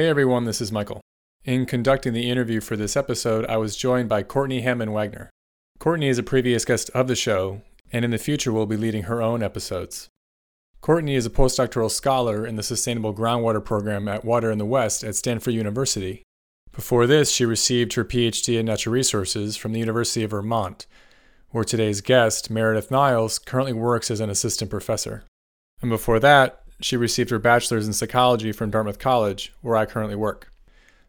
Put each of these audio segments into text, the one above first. Hey everyone, this is Michael. In conducting the interview for this episode, I was joined by Courtney Hammond-Wagner. Courtney is a previous guest of the show, and in the future will be leading her own episodes. Courtney is a postdoctoral scholar in the Sustainable Groundwater Program at Water in the West at Stanford University. Before this, she received her PhD in Natural Resources from the University of Vermont, where today's guest, Meredith Niles, currently works as an assistant professor. And before that, she received her bachelor's in psychology from Dartmouth College, where I currently work.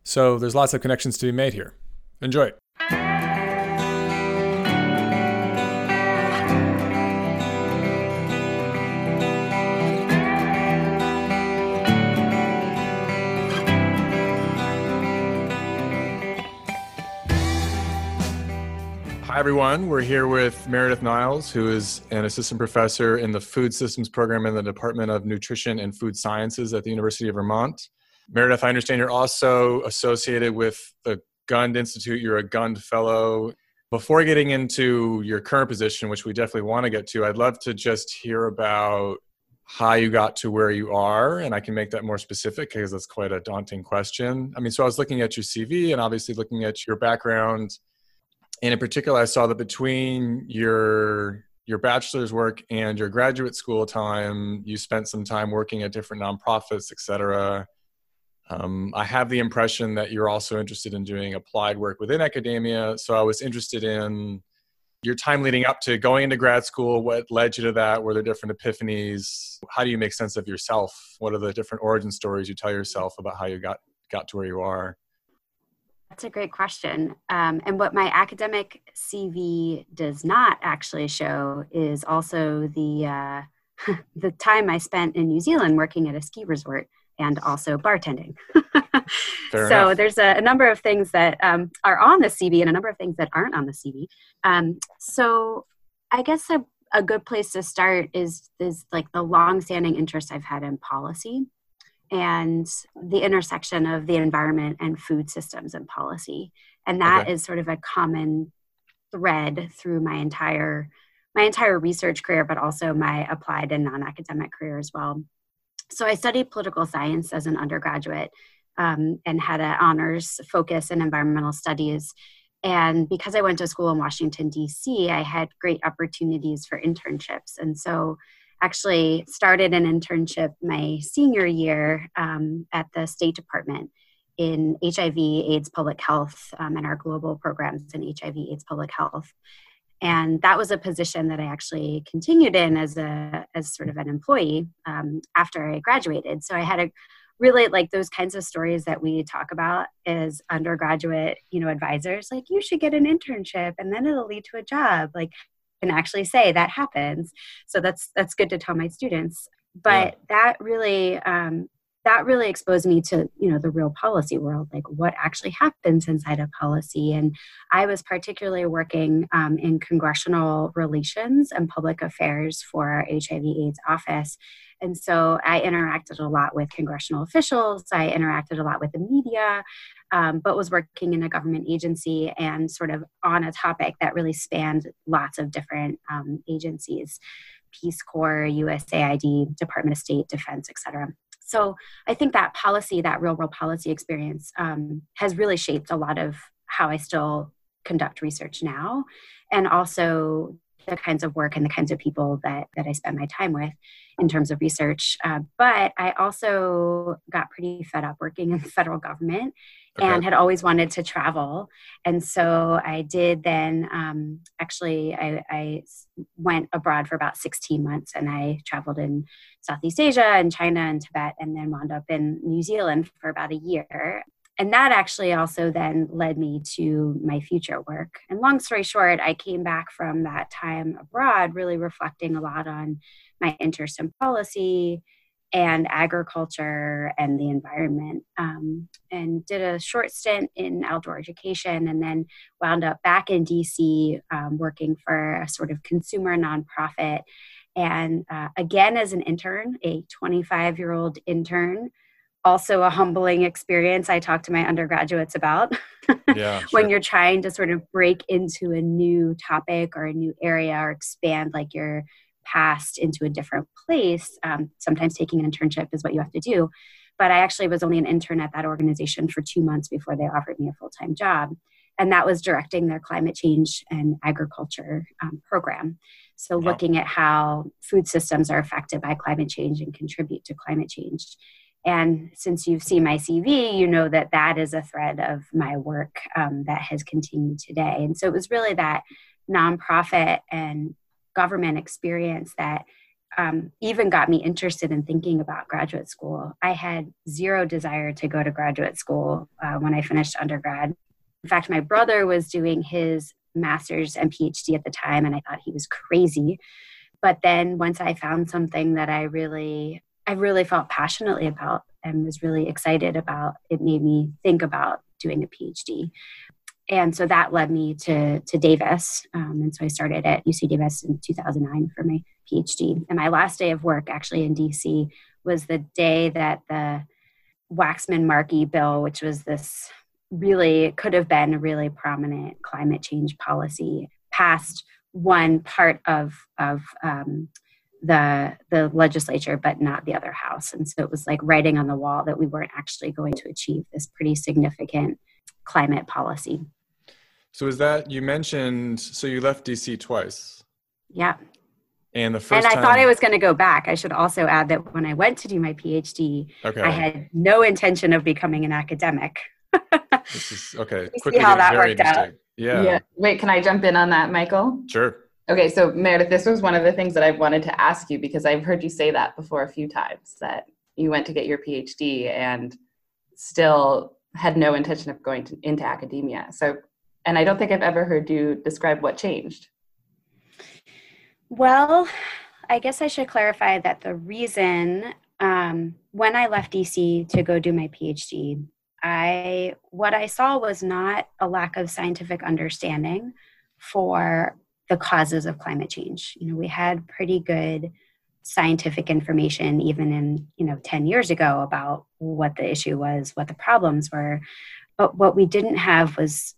So there's lots of connections to be made here. Enjoy it. Hi, everyone. We're here with Meredith Niles, who is an assistant professor in the Food Systems Program in the Department of Nutrition and Food Sciences at the University of Vermont. Meredith, I understand you're also associated with the Gund Institute. You're a Gund Fellow. Before getting into your current position, which we definitely want to get to, I'd love to just hear about how you got to where you are, and I can make that more specific because that's quite a daunting question. I mean, so I was looking at your CV and obviously looking at your background. And in particular, I saw that between your bachelor's work and your graduate school time, you spent some time working at different nonprofits, et cetera. I have the impression that you're also interested in doing applied work within academia. So I was interested in your time leading up to going into grad school. What led you to that? Were there different epiphanies? How do you make sense of yourself? What are the different origin stories you tell yourself about how you got to where you are? That's a great question. And what my academic CV does not actually show is also the time I spent in New Zealand working at a ski resort and also bartending. So there's a number of things that are on the CV and a number of things that aren't on the CV. So I guess a good place to start is like the longstanding interest I've had in policy and the intersection of the environment and food systems and policy. And that is sort of a common thread through my entire research career, but also my applied and non-academic career as well. So I studied political science as an undergraduate and had an honors focus in environmental studies. And because I went to school in Washington, D.C., I had great opportunities for internships. And so actually started an internship my senior year at the State Department in HIV/AIDS public health and our global programs in HIV/AIDS public health. And that was a position that I actually continued in as sort of an employee after I graduated. So I had a really like those kinds of stories that we talk about as undergraduate, advisors, like you should get an internship and then it'll lead to a job. Like, can actually say that happens. So that's good to tell my students. But that really exposed me to, the real policy world, like what actually happens inside of policy. And I was particularly working in congressional relations and public affairs for our HIV/AIDS office. And so I interacted a lot with congressional officials. I interacted a lot with the media, but was working in a government agency and sort of on a topic that really spanned lots of different agencies, Peace Corps, USAID, Department of State, Defense, et cetera. So I think that policy, that real-world policy experience has really shaped a lot of how I still conduct research now, and also the kinds of work and the kinds of people that I spend my time with in terms of research. But I also got pretty fed up working in the federal government and had always wanted to travel. And so I did then, I went abroad for about 16 months and I traveled in Southeast Asia and China and Tibet, and then wound up in New Zealand for about a year. And that actually also then led me to my future work. And long story short, I came back from that time abroad really reflecting a lot on my interest in policy and agriculture and the environment, and did a short stint in outdoor education, and then wound up back in DC working for a sort of consumer nonprofit. And again, as an intern, a 25-year-old intern, also a humbling experience I talk to my undergraduates about when you're trying to sort of break into a new topic or a new area or expand like your past into a different place. Sometimes taking an internship is what you have to do. but I actually was only an intern at that organization for 2 months before they offered me a full-time job. And that was directing their climate change and agriculture program. So looking at how food systems are affected by climate change and contribute to climate change. And since you've seen my CV, you know that that is a thread of my work that has continued today. And so it was really that nonprofit and government experience that even got me interested in thinking about graduate school. I had zero desire to go to graduate school when I finished undergrad. In fact, my brother was doing his master's and PhD at the time, and I thought he was crazy. But then once I found something that I really felt passionately about and was really excited about, it made me think about doing a PhD. And so that led me to Davis. And so I started at UC Davis in 2009 for my PhD. And my last day of work actually in DC was the day that the Waxman-Markey bill, which was this really could have been a really prominent climate change policy, passed one part of the legislature, but not the other house. And so it was like writing on the wall that we weren't actually going to achieve this pretty significant climate policy. So is that, you mentioned, so you left DC twice. Yeah. And the first time... I thought I was going to go back. I should also add that when I went to do my PhD, I had no intention of becoming an academic. This is, okay. Quickly see how that worked out. Yeah. Wait, can I jump in on that, Michael? Sure. Okay, so Meredith, this was one of the things that I wanted to ask you, because I've heard you say that before a few times, that you went to get your PhD and still had no intention of going into academia. So, and I don't think I've ever heard you describe what changed. Well, I guess I should clarify that the reason when I left DC to go do my PhD, what I saw was not a lack of scientific understanding for the causes of climate change. You know, we had pretty good scientific information even in, 10 years ago about what the issue was, what the problems were. But what we didn't have was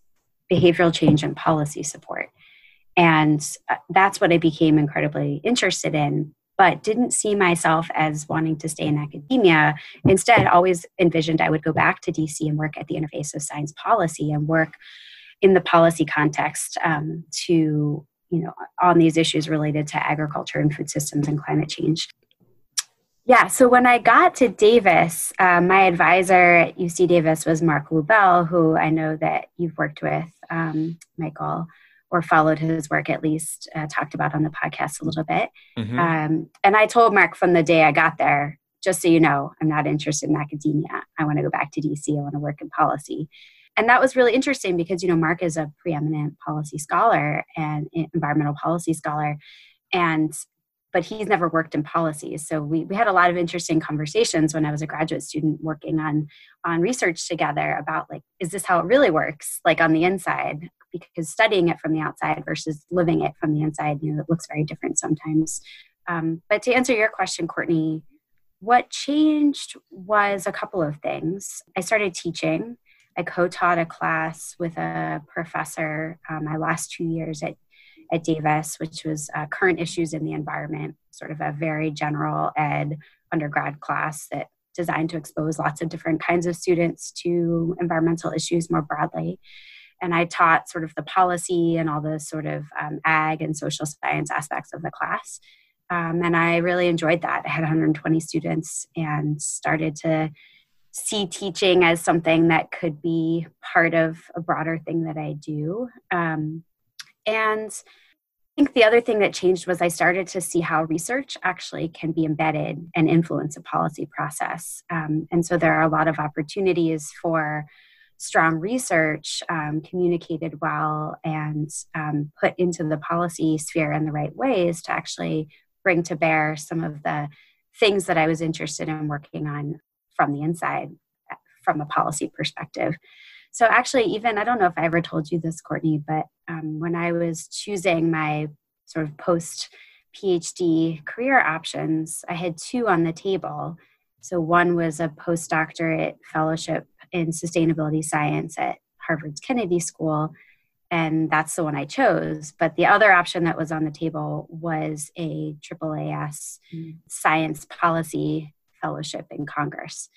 behavioral change and policy support. And that's what I became incredibly interested in, but didn't see myself as wanting to stay in academia. Instead, always envisioned I would go back to DC and work at the interface of science policy and work in the policy context to on these issues related to agriculture and food systems and climate change. Yeah, so when I got to Davis, my advisor at UC Davis was Mark Lubell, who I know that you've worked with, Michael, or followed his work at least, talked about on the podcast a little bit. Mm-hmm. And I told Mark from the day I got there, just so you know, I'm not interested in academia. I want to go back to DC. I want to work in policy. And that was really interesting because, Mark is a preeminent policy scholar and environmental policy scholar, but he's never worked in policy. So we had a lot of interesting conversations when I was a graduate student working on research together about, like, is this how it really works, like on the inside? Because studying it from the outside versus living it from the inside, it looks very different sometimes. But to answer your question, Courtney, what changed was a couple of things. I started teaching. I co-taught a class with a professor my last 2 years at Davis, which was current issues in the environment, sort of a very general ed undergrad class that designed to expose lots of different kinds of students to environmental issues more broadly. And I taught sort of the policy and all the sort of ag and social science aspects of the class. And I really enjoyed that. I had 120 students and started to see teaching as something that could be part of a broader thing that I do. And I think the other thing that changed was I started to see how research actually can be embedded and influence a policy process. And so there are a lot of opportunities for strong research communicated well and put into the policy sphere in the right ways to actually bring to bear some of the things that I was interested in working on from the inside, from a policy perspective. So actually, even, I don't know if I ever told you this, Courtney, but when I was choosing my sort of post-PhD career options, I had two on the table. So one was a postdoctorate fellowship in sustainability science at Harvard's Kennedy School, and that's the one I chose. But the other option that was on the table was a AAAS science policy fellowship in Congress.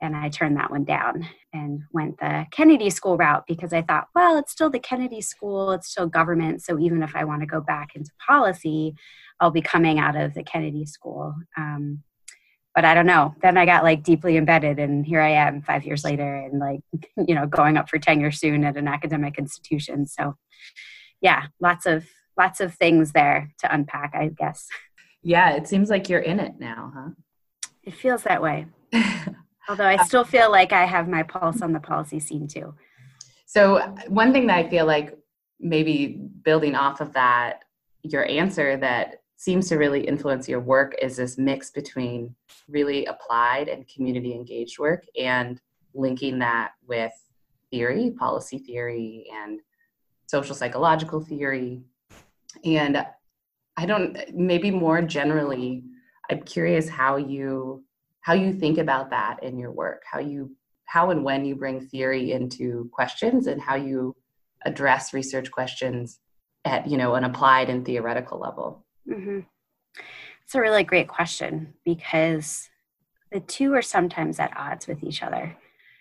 And I turned that one down and went the Kennedy School route because I thought, well, it's still the Kennedy School, it's still government. So even if I want to go back into policy, I'll be coming out of the Kennedy School. But I don't know. Then I got like deeply embedded, and here I am 5 years later and like, you know, going up for tenure soon at an academic institution. So yeah, lots of things there to unpack, I guess. Yeah, it seems like you're in it now, huh? It feels that way. Although I still feel like I have my pulse on the policy scene too. So one thing that I feel like maybe building off of that, your answer that seems to really influence your work is this mix between really applied and community engaged work and linking that with theory, policy theory and social psychological theory. And maybe more generally, I'm curious how you think about that in your work, how and when you bring theory into questions and how you address research questions at, you know, an applied and theoretical level. Mm-hmm. It's a really great question because the two are sometimes at odds with each other.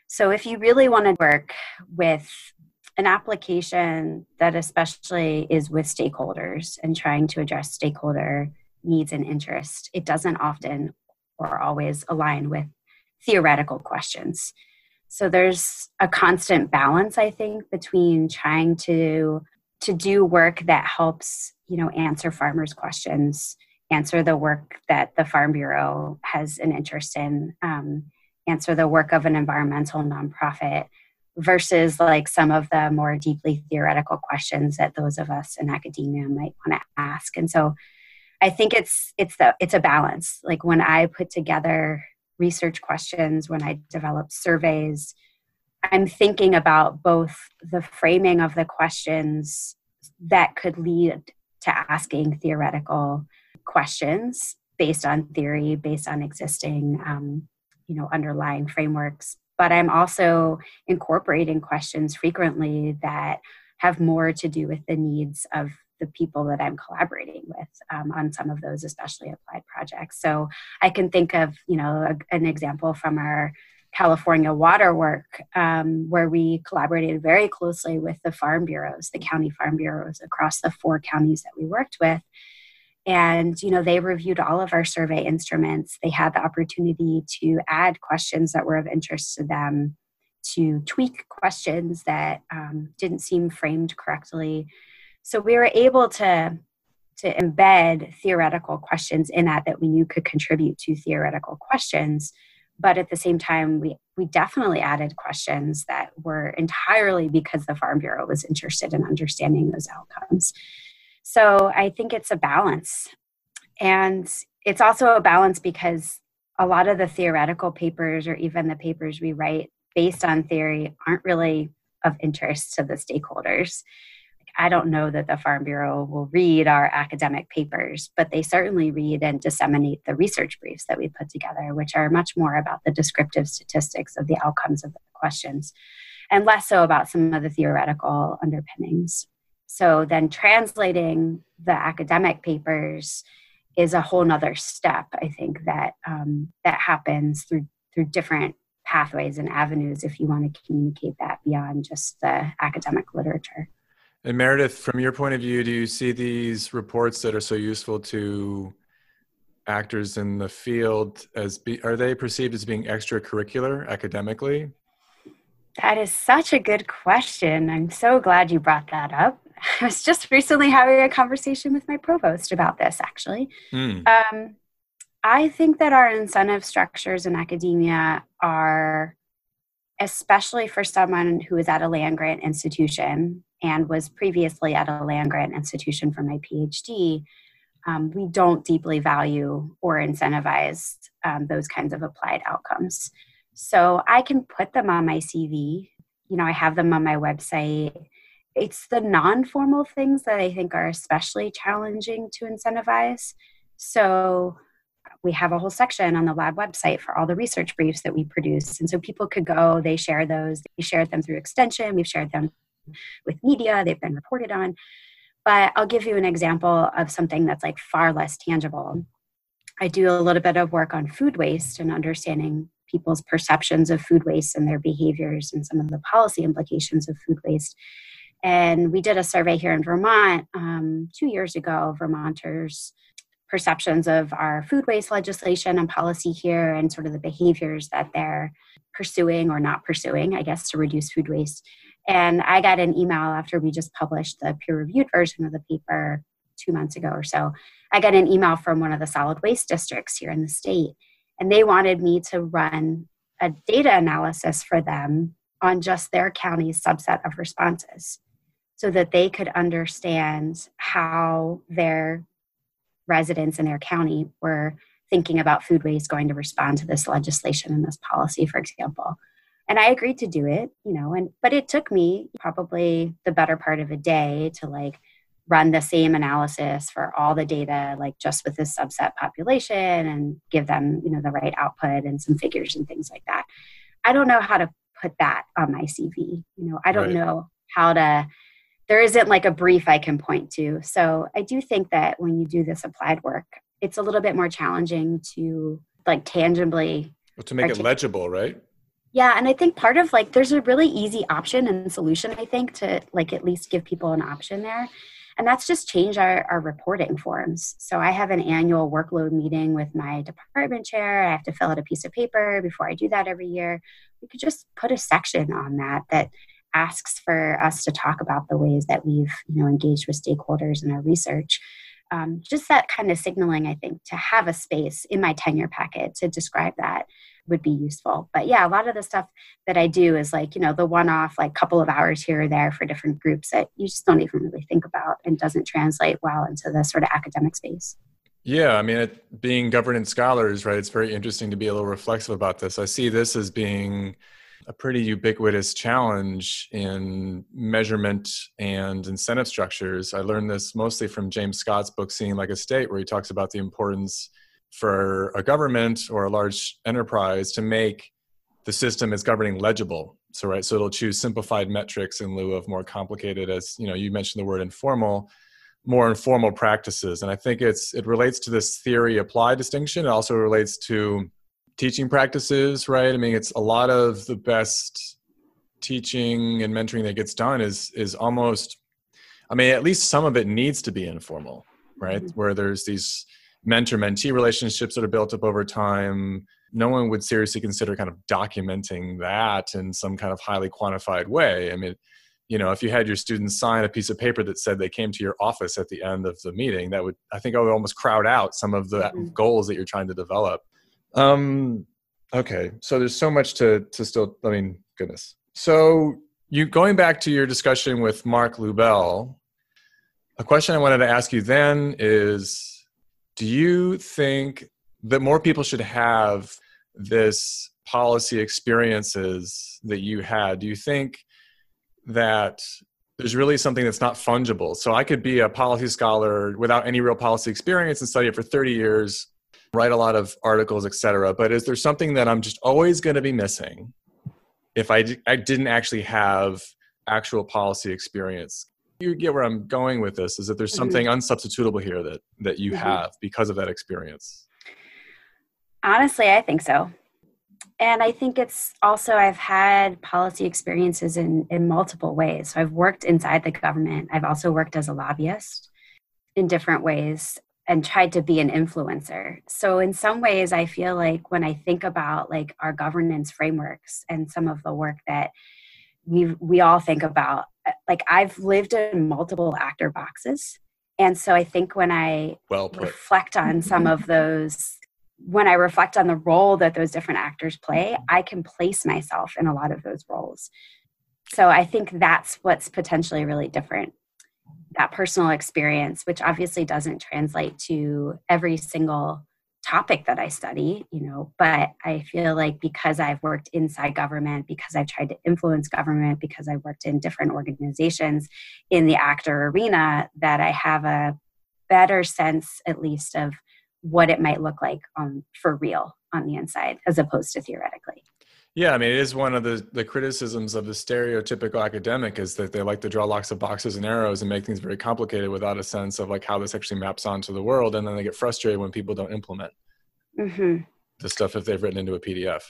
So if you really want to work with an application that especially is with stakeholders and trying to address stakeholder needs and interests, it doesn't often or always align with theoretical questions. So there's a constant balance, I think, between trying to do work that helps, you know, answer farmers' questions, answer the work that the Farm Bureau has an interest in, answer the work of an environmental nonprofit, versus like some of the more deeply theoretical questions that those of us in academia might want to ask. And so I think it's a balance. Like when I put together research questions, when I develop surveys, I'm thinking about both the framing of the questions that could lead to asking theoretical questions based on theory, based on existing, you know, underlying frameworks. But I'm also incorporating questions frequently that have more to do with the needs of the people that I'm collaborating with on some of those especially applied projects. So I can think of, you know, an example from our California water work where we collaborated very closely with the farm bureaus, the county farm bureaus across the four counties that we worked with. And, you know, they reviewed all of our survey instruments. They had the opportunity to add questions that were of interest to them, to tweak questions that didn't seem framed correctly. So we were able to embed theoretical questions in that we knew could contribute to theoretical questions. But at the same time, we definitely added questions that were entirely because the Farm Bureau was interested in understanding those outcomes. So I think it's a balance. And it's also a balance because a lot of the theoretical papers or even the papers we write based on theory aren't really of interest to the stakeholders. I don't know that the Farm Bureau will read our academic papers, but they certainly read and disseminate the research briefs that we put together, which are much more about the descriptive statistics of the outcomes of the questions, and less so about some of the theoretical underpinnings. So then translating the academic papers is a whole nother step, I think, that happens through different pathways and avenues if you want to communicate that beyond just the academic literature. And Meredith, from your point of view, do you see these reports that are so useful to actors in the field are they perceived as being extracurricular academically? That is such a good question. I'm so glad you brought that up. I was just recently having a conversation with my provost about this, actually. I think that our incentive structures in academia are, especially for someone who is at a land-grant institution, and was previously at a land-grant institution for my PhD, we don't deeply value or incentivize those kinds of applied outcomes. So I can put them on my CV. You know, I have them on my website. It's the non-formal things that I think are especially challenging to incentivize. So we have a whole section on the lab website for all the research briefs that we produce. And so people could go, they share those. We shared them through Extension. We've shared them with media, they've been reported on. But I'll give you an example of something that's like far less tangible. I do a little bit of work on food waste and understanding people's perceptions of food waste and their behaviors and some of the policy implications of food waste. And we did a survey here in Vermont 2 years ago, Vermonters' perceptions of our food waste legislation and policy here and sort of the behaviors that they're pursuing or not pursuing, I guess, to reduce food waste. And I got an email after we just published the peer-reviewed version of the paper 2 months ago or so. I got an email from one of the solid waste districts here in the state, and they wanted me to run a data analysis for them on just their county's subset of responses so that they could understand how their residents in their county were thinking about food waste, going to respond to this legislation and this policy, for example. And I agreed to do it, you know, but it took me probably the better part of a day to like run the same analysis for all the data, like just with this subset population and give them, you know, the right output and some figures and things like that. I don't know how to put that on my CV. You know, I don't know how to, there isn't like a brief I can point to. So I do think that when you do this applied work, it's a little bit more challenging to like tangibly. Well, to make it legible, right? Yeah. And I think part of like, there's a really easy option and solution, I think, to like at least give people an option there. And that's just change our reporting forms. So I have an annual workload meeting with my department chair. I have to fill out a piece of paper before I do that every year. We could just put a section on that that asks for us to talk about the ways that we've, you know, engaged with stakeholders in our research. Just that kind of signaling, I think, to have a space in my tenure packet to describe that would be useful. But yeah, a lot of the stuff that I do is like, you know, the one-off like couple of hours here or there for different groups that you just don't even really think about and doesn't translate well into the sort of academic space. Yeah. I mean, being governance scholars, right, it's very interesting to be a little reflexive about this. I see this as being a pretty ubiquitous challenge in measurement and incentive structures. I learned this mostly from James Scott's book, Seeing Like a State, where he talks about the importance for a government or a large enterprise to make the system it's governing legible. So, right, so it'll choose simplified metrics in lieu of more complicated, as you know, you mentioned the word informal, more informal practices. And I think it relates to this theory applied distinction. It also relates to teaching practices, right? I mean, it's a lot of the best teaching and mentoring that gets done is almost, I mean, at least some of it needs to be informal, right? Mm-hmm. Where there's these mentor-mentee relationships that are built up over time. No one would seriously consider kind of documenting that in some kind of highly quantified way. I mean, you know, if you had your students sign a piece of paper that said they came to your office at the end of the meeting, that would, I think, I would almost crowd out some of the mm-hmm. goals that you're trying to develop. Okay. So there's so much to still, I mean, goodness. So you going back to your discussion with Mark Lubell, a question I wanted to ask you then is, do you think that more people should have this policy experiences that you had? Do you think that there's really something that's not fungible? So I could be a policy scholar without any real policy experience and study it for 30 years, write a lot of articles, et cetera. But is there something that I'm just always going to be missing if I didn't actually have actual policy experience? You get where I'm going with this, is that there's something mm-hmm. unsubstitutable here that you mm-hmm. have because of that experience. Honestly, I think so. And I think it's also, I've had policy experiences in multiple ways. So I've worked inside the government. I've also worked as a lobbyist in different ways and tried to be an influencer. So in some ways, I feel like when I think about like our governance frameworks and some of the work that we all think about, like I've lived in multiple actor boxes. And so I think when I reflect on some of those, when I reflect on the role that those different actors play, I can place myself in a lot of those roles. So I think that's what's potentially really different. That personal experience, which obviously doesn't translate to every single topic that I study, you know, but I feel like because I've worked inside government, because I've tried to influence government, because I worked in different organizations in the actor arena, that I have a better sense, at least, of what it might look like for real on the inside, as opposed to theoretically. Yeah, I mean, it is one of the criticisms of the stereotypical academic is that they like to draw lots of boxes and arrows and make things very complicated without a sense of like how this actually maps onto the world. And then they get frustrated when people don't implement mm-hmm. the stuff if they've written into a PDF.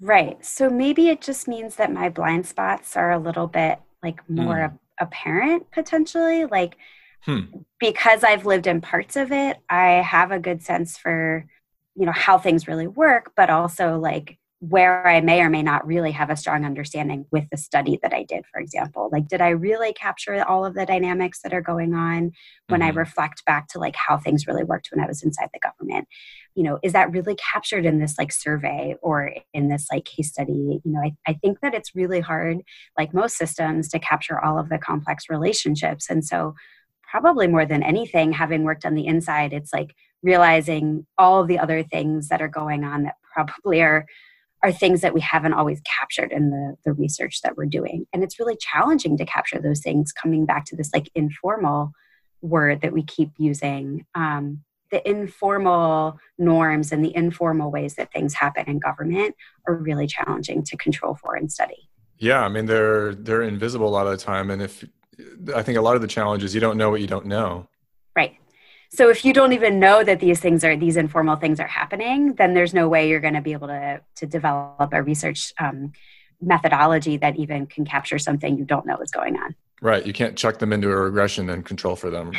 Right. So maybe it just means that my blind spots are a little bit like more apparent potentially, like because I've lived in parts of it, I have a good sense for, you know, how things really work, but also like where I may or may not really have a strong understanding with the study that I did, for example. Like, did I really capture all of the dynamics that are going on when I reflect back to like how things really worked when I was inside the government? You know, is that really captured in this like survey or in this like case study? You know, I think that it's really hard, like most systems, to capture all of the complex relationships. And so probably more than anything, having worked on the inside, it's like realizing all the other things that are going on that probably are things that we haven't always captured in the research that we're doing. And it's really challenging to capture those things, coming back to this like informal word that we keep using, the informal norms and the informal ways that things happen in government are really challenging to control for and study. Yeah, I mean, they're invisible a lot of the time. And I think a lot of the challenge is you don't know what you don't know. Right. So if you don't even know that these informal things are happening, then there's no way you're going to be able to develop a research methodology that even can capture something you don't know is going on. Right. You can't chuck them into a regression and control for them.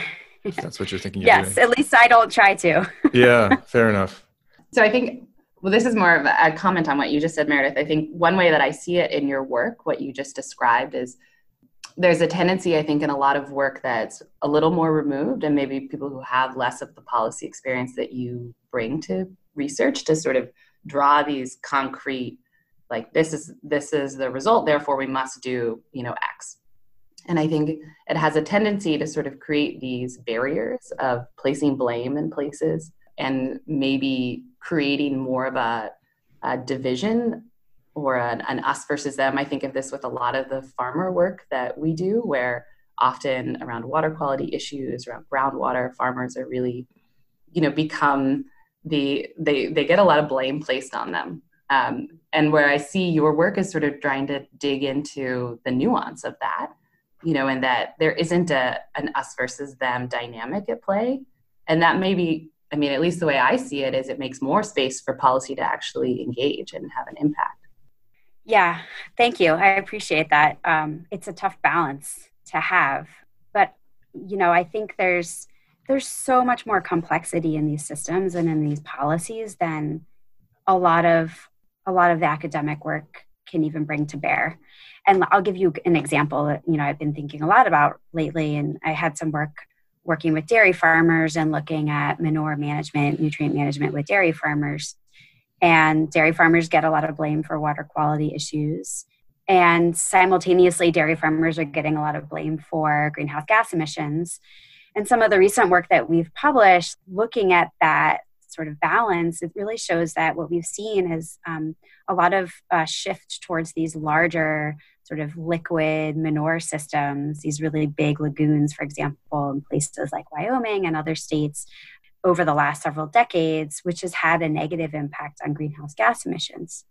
If that's what you're thinking. Yes. At least I don't try to. Yeah. Fair enough. So I think, well, this is more of a comment on what you just said, Meredith. I think one way that I see it in your work, what you just described, is there's a tendency, I think, in a lot of work that's a little more removed, and maybe people who have less of the policy experience that you bring to research, to sort of draw these concrete, like, this is the result, therefore we must do, you know, X. And I think it has a tendency to sort of create these barriers of placing blame in places and maybe creating more of a division or an us versus them. I think of this with a lot of the farmer work that we do, where often around water quality issues, around groundwater, farmers are really, you know, become they get a lot of blame placed on them. And where I see your work is sort of trying to dig into the nuance of that, you know, and that there isn't an us versus them dynamic at play. And that maybe, I mean, at least the way I see it, is it makes more space for policy to actually engage and have an impact. Yeah, thank you. I appreciate that. It's a tough balance to have, but you know, I think there's so much more complexity in these systems and in these policies than a lot of the academic work can even bring to bear. And I'll give you an example that, you know, I've been thinking a lot about lately, and I had some work working with dairy farmers and looking at manure management, nutrient management with dairy farmers. And dairy farmers get a lot of blame for water quality issues. And simultaneously, dairy farmers are getting a lot of blame for greenhouse gas emissions. And some of the recent work that we've published looking at that sort of balance, it really shows that what we've seen is a lot of shift towards these larger sort of liquid manure systems, these really big lagoons, for example, in places like Wyoming and other states, over the last several decades, which has had a negative impact on greenhouse gas emissions.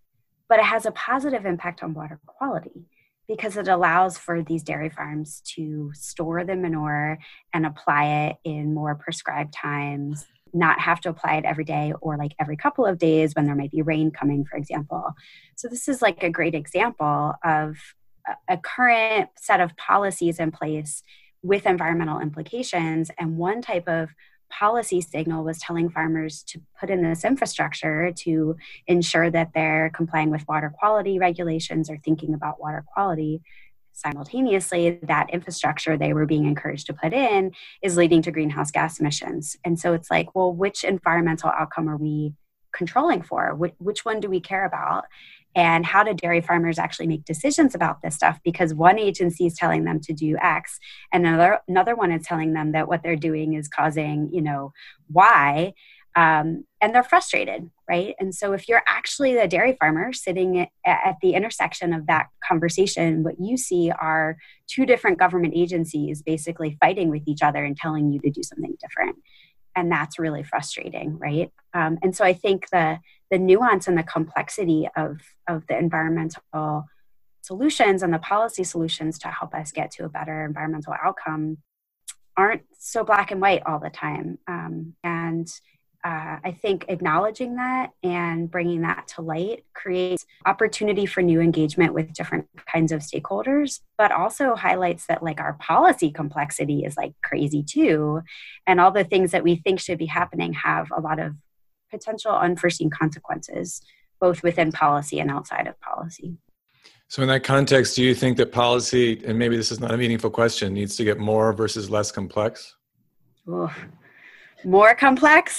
But it has a positive impact on water quality because it allows for these dairy farms to store the manure and apply it in more prescribed times, not have to apply it every day or like every couple of days when there might be rain coming, for example. So this is like a great example of a current set of policies in place with environmental implications. And one type of policy signal was telling farmers to put in this infrastructure to ensure that they're complying with water quality regulations or thinking about water quality. Simultaneously, that infrastructure they were being encouraged to put in is leading to greenhouse gas emissions. And so it's like, well, which environmental outcome are we controlling for? Which one do we care about? And how do dairy farmers actually make decisions about this stuff? Because one agency is telling them to do X, and another one is telling them that what they're doing is causing, you know, Y, and they're frustrated, right? And so if you're actually the dairy farmer sitting at the intersection of that conversation, what you see are two different government agencies basically fighting with each other and telling you to do something different. And that's really frustrating, right? And so I think the nuance and the complexity of the environmental solutions and the policy solutions to help us get to a better environmental outcome aren't so black and white all the time. And I think acknowledging that and bringing that to light creates opportunity for new engagement with different kinds of stakeholders, but also highlights that like our policy complexity is like crazy too. And all the things that we think should be happening have a lot of potential unforeseen consequences, both within policy and outside of policy. So in that context, do you think that policy, and maybe this is not a meaningful question, needs to get more versus less complex? Ooh. More complex?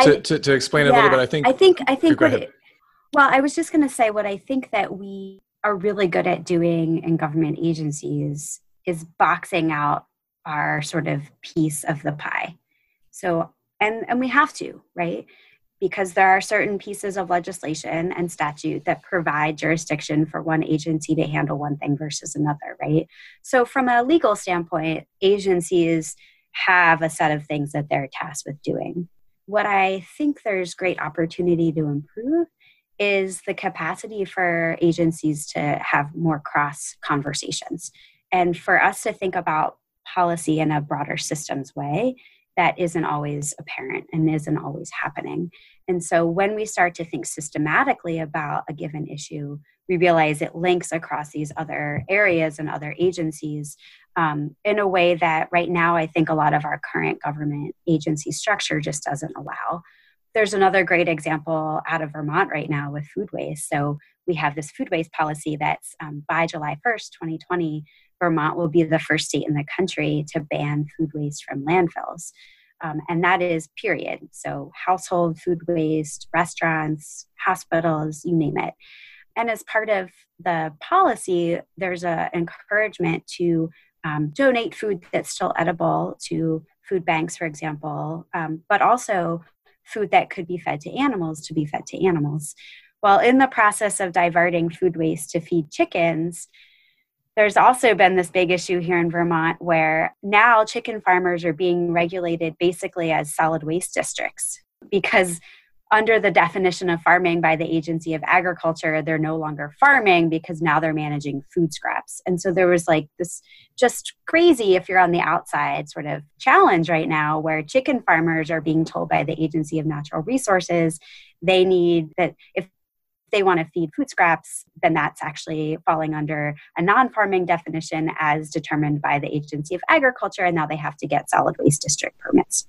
to explain it a little bit, I think I was just going to say what I think that we are really good at doing in government agencies is boxing out our sort of piece of the pie. So, and we have to, right? Because there are certain pieces of legislation and statute that provide jurisdiction for one agency to handle one thing versus another, right? So from a legal standpoint, agencies have a set of things that they're tasked with doing. What I think there's great opportunity to improve is the capacity for agencies to have more cross conversations and for us to think about policy in a broader systems way that isn't always apparent and isn't always happening. And so when we start to think systematically about a given issue, we realize it links across these other areas and other agencies in a way that right now I think a lot of our current government agency structure just doesn't allow. There's another great example out of Vermont right now with food waste. So we have this food waste policy that's by July 1st, 2020, Vermont will be the first state in the country to ban food waste from landfills. And that is period. So household food waste, restaurants, hospitals, you name it. And as part of the policy, there's an encouragement to donate food that's still edible to food banks, for example, but also food that could be fed to animals to be fed to animals. While in the process of diverting food waste to feed chickens, there's also been this big issue here in Vermont where now chicken farmers are being regulated basically as solid waste districts because under the definition of farming by the Agency of Agriculture, they're no longer farming because now they're managing food scraps. And so there was like this just crazy, if you're on the outside, sort of challenge right now where chicken farmers are being told by the Agency of Natural Resources they need that if they want to feed food scraps, then that's actually falling under a non-farming definition as determined by the Agency of Agriculture, and now they have to get solid waste district permits.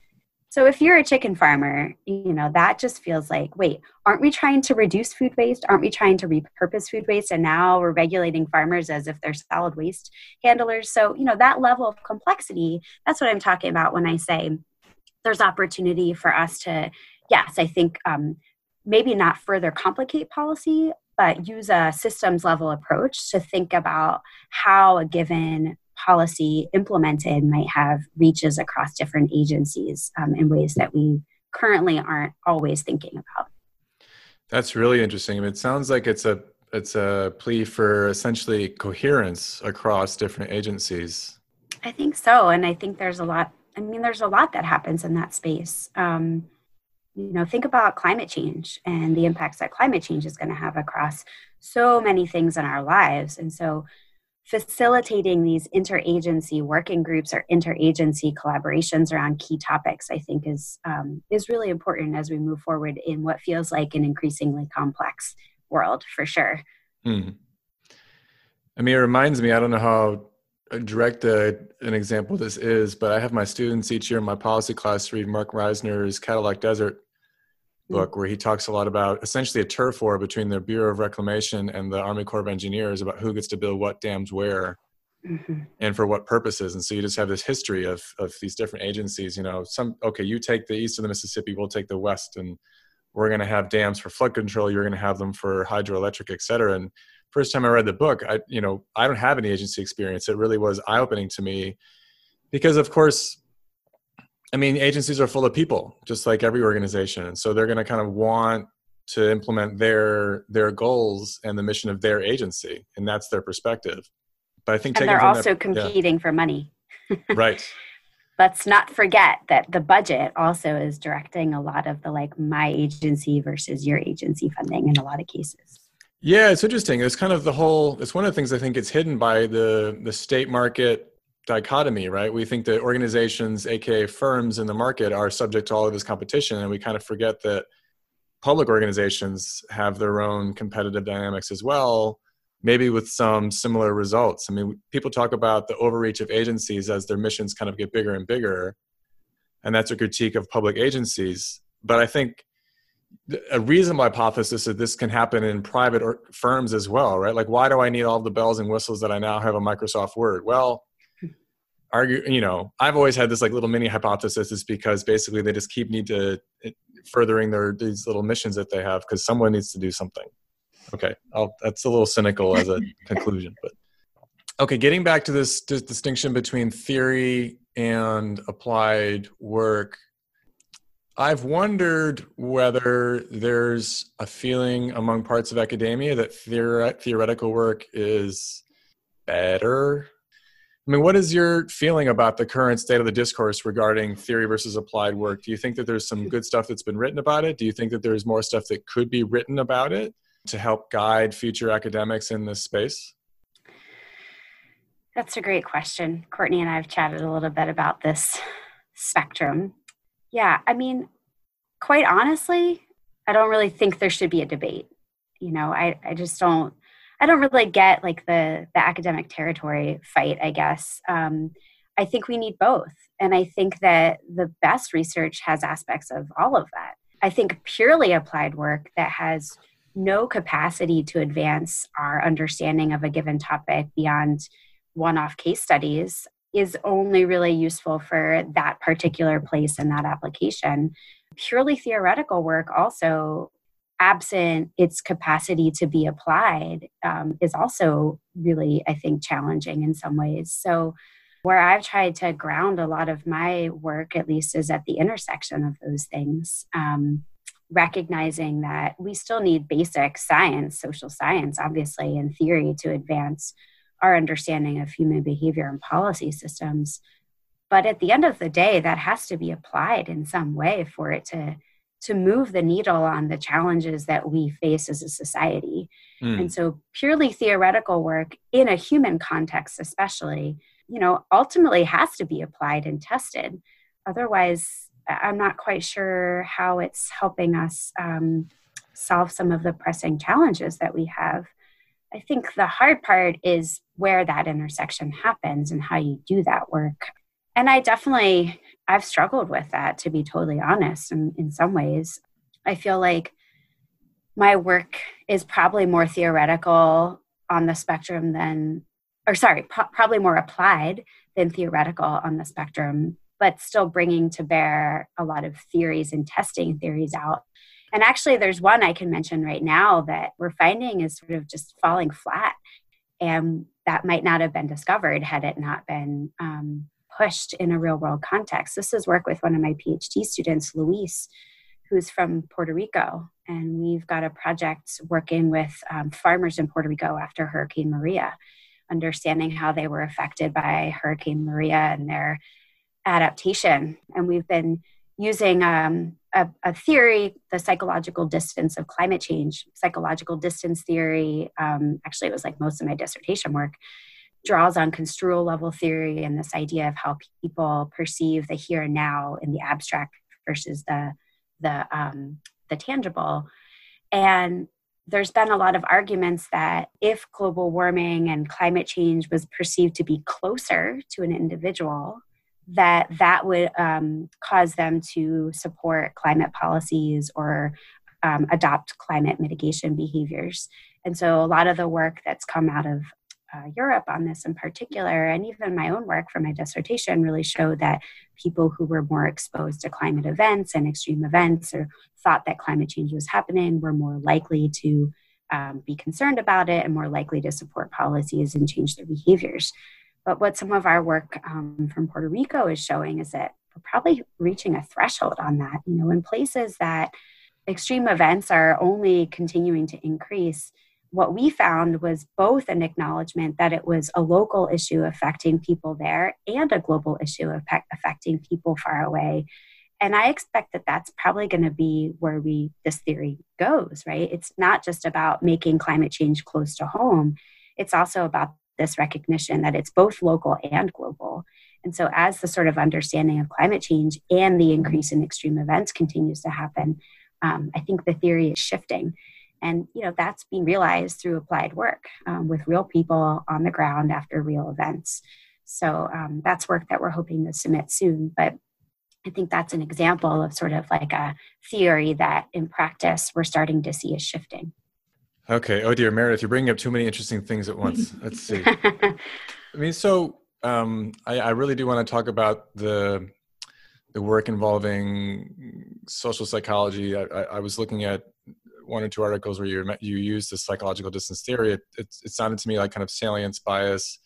So if you're a chicken farmer, you know, that just feels like, wait, aren't we trying to reduce food waste? Aren't we trying to repurpose food waste? And now we're regulating farmers as if they're solid waste handlers. So, you know, that level of complexity, that's what I'm talking about when I say there's opportunity for us to, yes, I think maybe not further complicate policy, but use a systems level approach to think about how a given policy implemented might have reaches across different agencies in ways that we currently aren't always thinking about. That's really interesting. I mean, it sounds like it's a plea for essentially coherence across different agencies. I think so. And I think there's a lot that happens in that space. You know, think about climate change and the impacts that climate change is going to have across so many things in our lives. And so facilitating these interagency working groups or interagency collaborations around key topics, I think is really important as we move forward in what feels like an increasingly complex world, for sure. Mm. I mean, it reminds me, I don't know how direct an example this is, but I have my students each year in my policy class read Mark Reisner's Cadillac Desert book, where he talks a lot about essentially a turf war between the Bureau of Reclamation and the Army Corps of Engineers about who gets to build what dams where and for what purposes. And so you just have this history of these different agencies, you know, you take the east of the Mississippi, we'll take the west, and we're going to have dams for flood control. You're going to have them for hydroelectric, et cetera. And first time I read the book, I don't have any agency experience. It really was eye-opening to me because, of course, I mean, agencies are full of people, just like every organization. And so they're going to kind of want to implement their goals and the mission of their agency. And that's their perspective. But I think they're also competing for money. Right. Let's not forget that the budget also is directing a lot of the like my agency versus your agency funding in a lot of cases. Yeah, it's interesting. It's one of the things I think it's hidden by the state market dichotomy, right? We think that organizations, aka firms in the market, are subject to all of this competition, and we kind of forget that public organizations have their own competitive dynamics as well, maybe with some similar results. I mean, people talk about the overreach of agencies as their missions kind of get bigger and bigger, and that's a critique of public agencies. But I think a reasonable hypothesis that this can happen in private firms as well, right? Like, why do I need all the bells and whistles that I now have on Microsoft Word? Well, I've always had this like little mini hypothesis is because basically they just keep furthering these little missions that they have because someone needs to do something. Okay, that's a little cynical as a conclusion, but okay. Getting back to this distinction between theory and applied work, I've wondered whether there's a feeling among parts of academia that theoretical work is better. I mean, what is your feeling about the current state of the discourse regarding theory versus applied work? Do you think that there's some good stuff that's been written about it? Do you think that there's more stuff that could be written about it to help guide future academics in this space? That's a great question. Courtney and I have chatted a little bit about this spectrum. Yeah, I mean, quite honestly, I don't really think there should be a debate. You know, I just don't. I don't really get like the academic territory fight, I guess. I think we need both. And I think that the best research has aspects of all of that. I think purely applied work that has no capacity to advance our understanding of a given topic beyond one-off case studies is only really useful for that particular place and that application. Purely theoretical work also, absent its capacity to be applied, is also really, I think, challenging in some ways. So where I've tried to ground a lot of my work, at least, is at the intersection of those things, recognizing that we still need basic science, social science, obviously, and theory to advance our understanding of human behavior and policy systems. But at the end of the day, that has to be applied in some way for it to move the needle on the challenges that we face as a society. And so purely theoretical work in a human context, especially, you know, ultimately has to be applied and tested. Otherwise, I'm not quite sure how it's helping us solve some of the pressing challenges that we have. I think the hard part is where that intersection happens and how you do that work. And I've struggled with that, to be totally honest. And in some ways, I feel like my work is probably more theoretical on the spectrum probably more applied than theoretical on the spectrum, but still bringing to bear a lot of theories and testing theories out. And actually, there's one I can mention right now that we're finding is sort of just falling flat. And that might not have been discovered had it not been pushed in a real world context. This is work with one of my PhD students, Luis, who's from Puerto Rico. And we've got a project working with farmers in Puerto Rico after Hurricane Maria, understanding how they were affected by Hurricane Maria and their adaptation. And we've been using a theory, the psychological distance of climate change, psychological distance theory. Actually, it was like most of my dissertation work, draws on construal level theory and this idea of how people perceive the here and now in the abstract versus the tangible. And there's been a lot of arguments that if global warming and climate change was perceived to be closer to an individual, that would cause them to support climate policies or adopt climate mitigation behaviors. And so a lot of the work that's come out of Europe on this in particular, and even my own work for my dissertation, really showed that people who were more exposed to climate events and extreme events, or thought that climate change was happening, were more likely to be concerned about it and more likely to support policies and change their behaviors. But what some of our work from Puerto Rico is showing is that we're probably reaching a threshold on that. You know, in places that extreme events are only continuing to increase, what we found was both an acknowledgement that it was a local issue affecting people there and a global issue affecting people far away. And I expect that that's probably going to be where this theory goes, right? It's not just about making climate change close to home. It's also about this recognition that it's both local and global. And so as the sort of understanding of climate change and the increase in extreme events continues to happen, I think the theory is shifting. And, you know, that's being realized through applied work with real people on the ground after real events. So that's work that we're hoping to submit soon. But I think that's an example of sort of like a theory that in practice we're starting to see is shifting. Okay. Oh dear, Meredith, you're bringing up too many interesting things at once. Let's see. I mean, so I really do want to talk about the work involving social psychology. I was looking at one or two articles where you used the psychological distance theory. It sounded to me like kind of salience bias,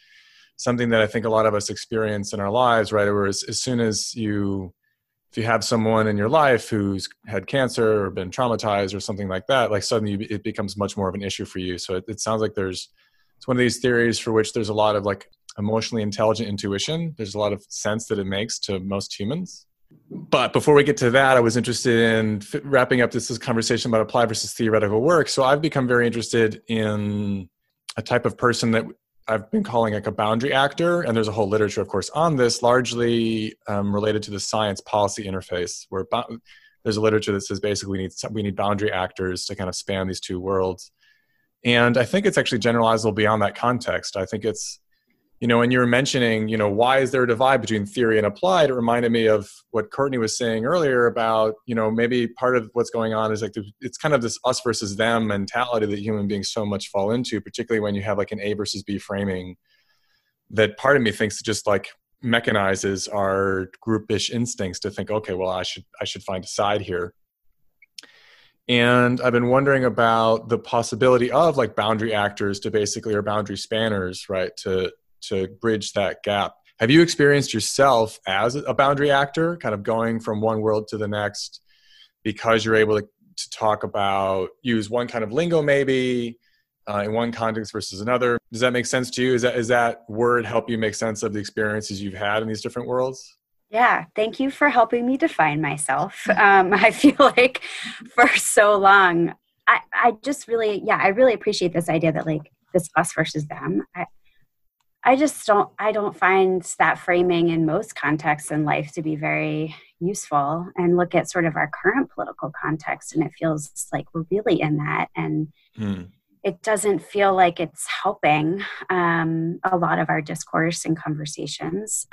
something that I think a lot of us experience in our lives, right? Where as soon as if you have someone in your life who's had cancer or been traumatized or something like that, like suddenly it becomes much more of an issue for you. So it sounds like it's one of these theories for which there's a lot of like emotionally intelligent intuition. There's a lot of sense that it makes to most humans. But before we get to that, I was interested in wrapping up this conversation about applied versus theoretical work. So I've become very interested in a type of person that I've been calling like a boundary actor. And there's a whole literature, of course, on this, largely related to the science policy interface, where there's a literature that says basically we need boundary actors to kind of span these two worlds. And I think it's actually generalizable beyond that context. I think it's, you know, when you were mentioning, you know, why is there a divide between theory and applied? It reminded me of what Courtney was saying earlier about, you know, maybe part of what's going on is like, it's kind of this us versus them mentality that human beings so much fall into, particularly when you have like an A versus B framing that part of me thinks it just like mechanizes our groupish instincts to think, okay, well, I should find a side here. And I've been wondering about the possibility of like boundary actors to basically, or boundary spanners, right? To bridge that gap. Have you experienced yourself as a boundary actor, kind of going from one world to the next because you're able to talk about, use one kind of lingo maybe in one context versus another? Does that make sense to you? Is that word help you make sense of the experiences you've had in these different worlds? Yeah, thank you for helping me define myself. I feel like for so long, I really appreciate this idea that like this us versus them. I don't find that framing in most contexts in life to be very useful, and look at sort of our current political context and it feels like we're really in that, and it doesn't feel like it's helping a lot of our discourse and conversations.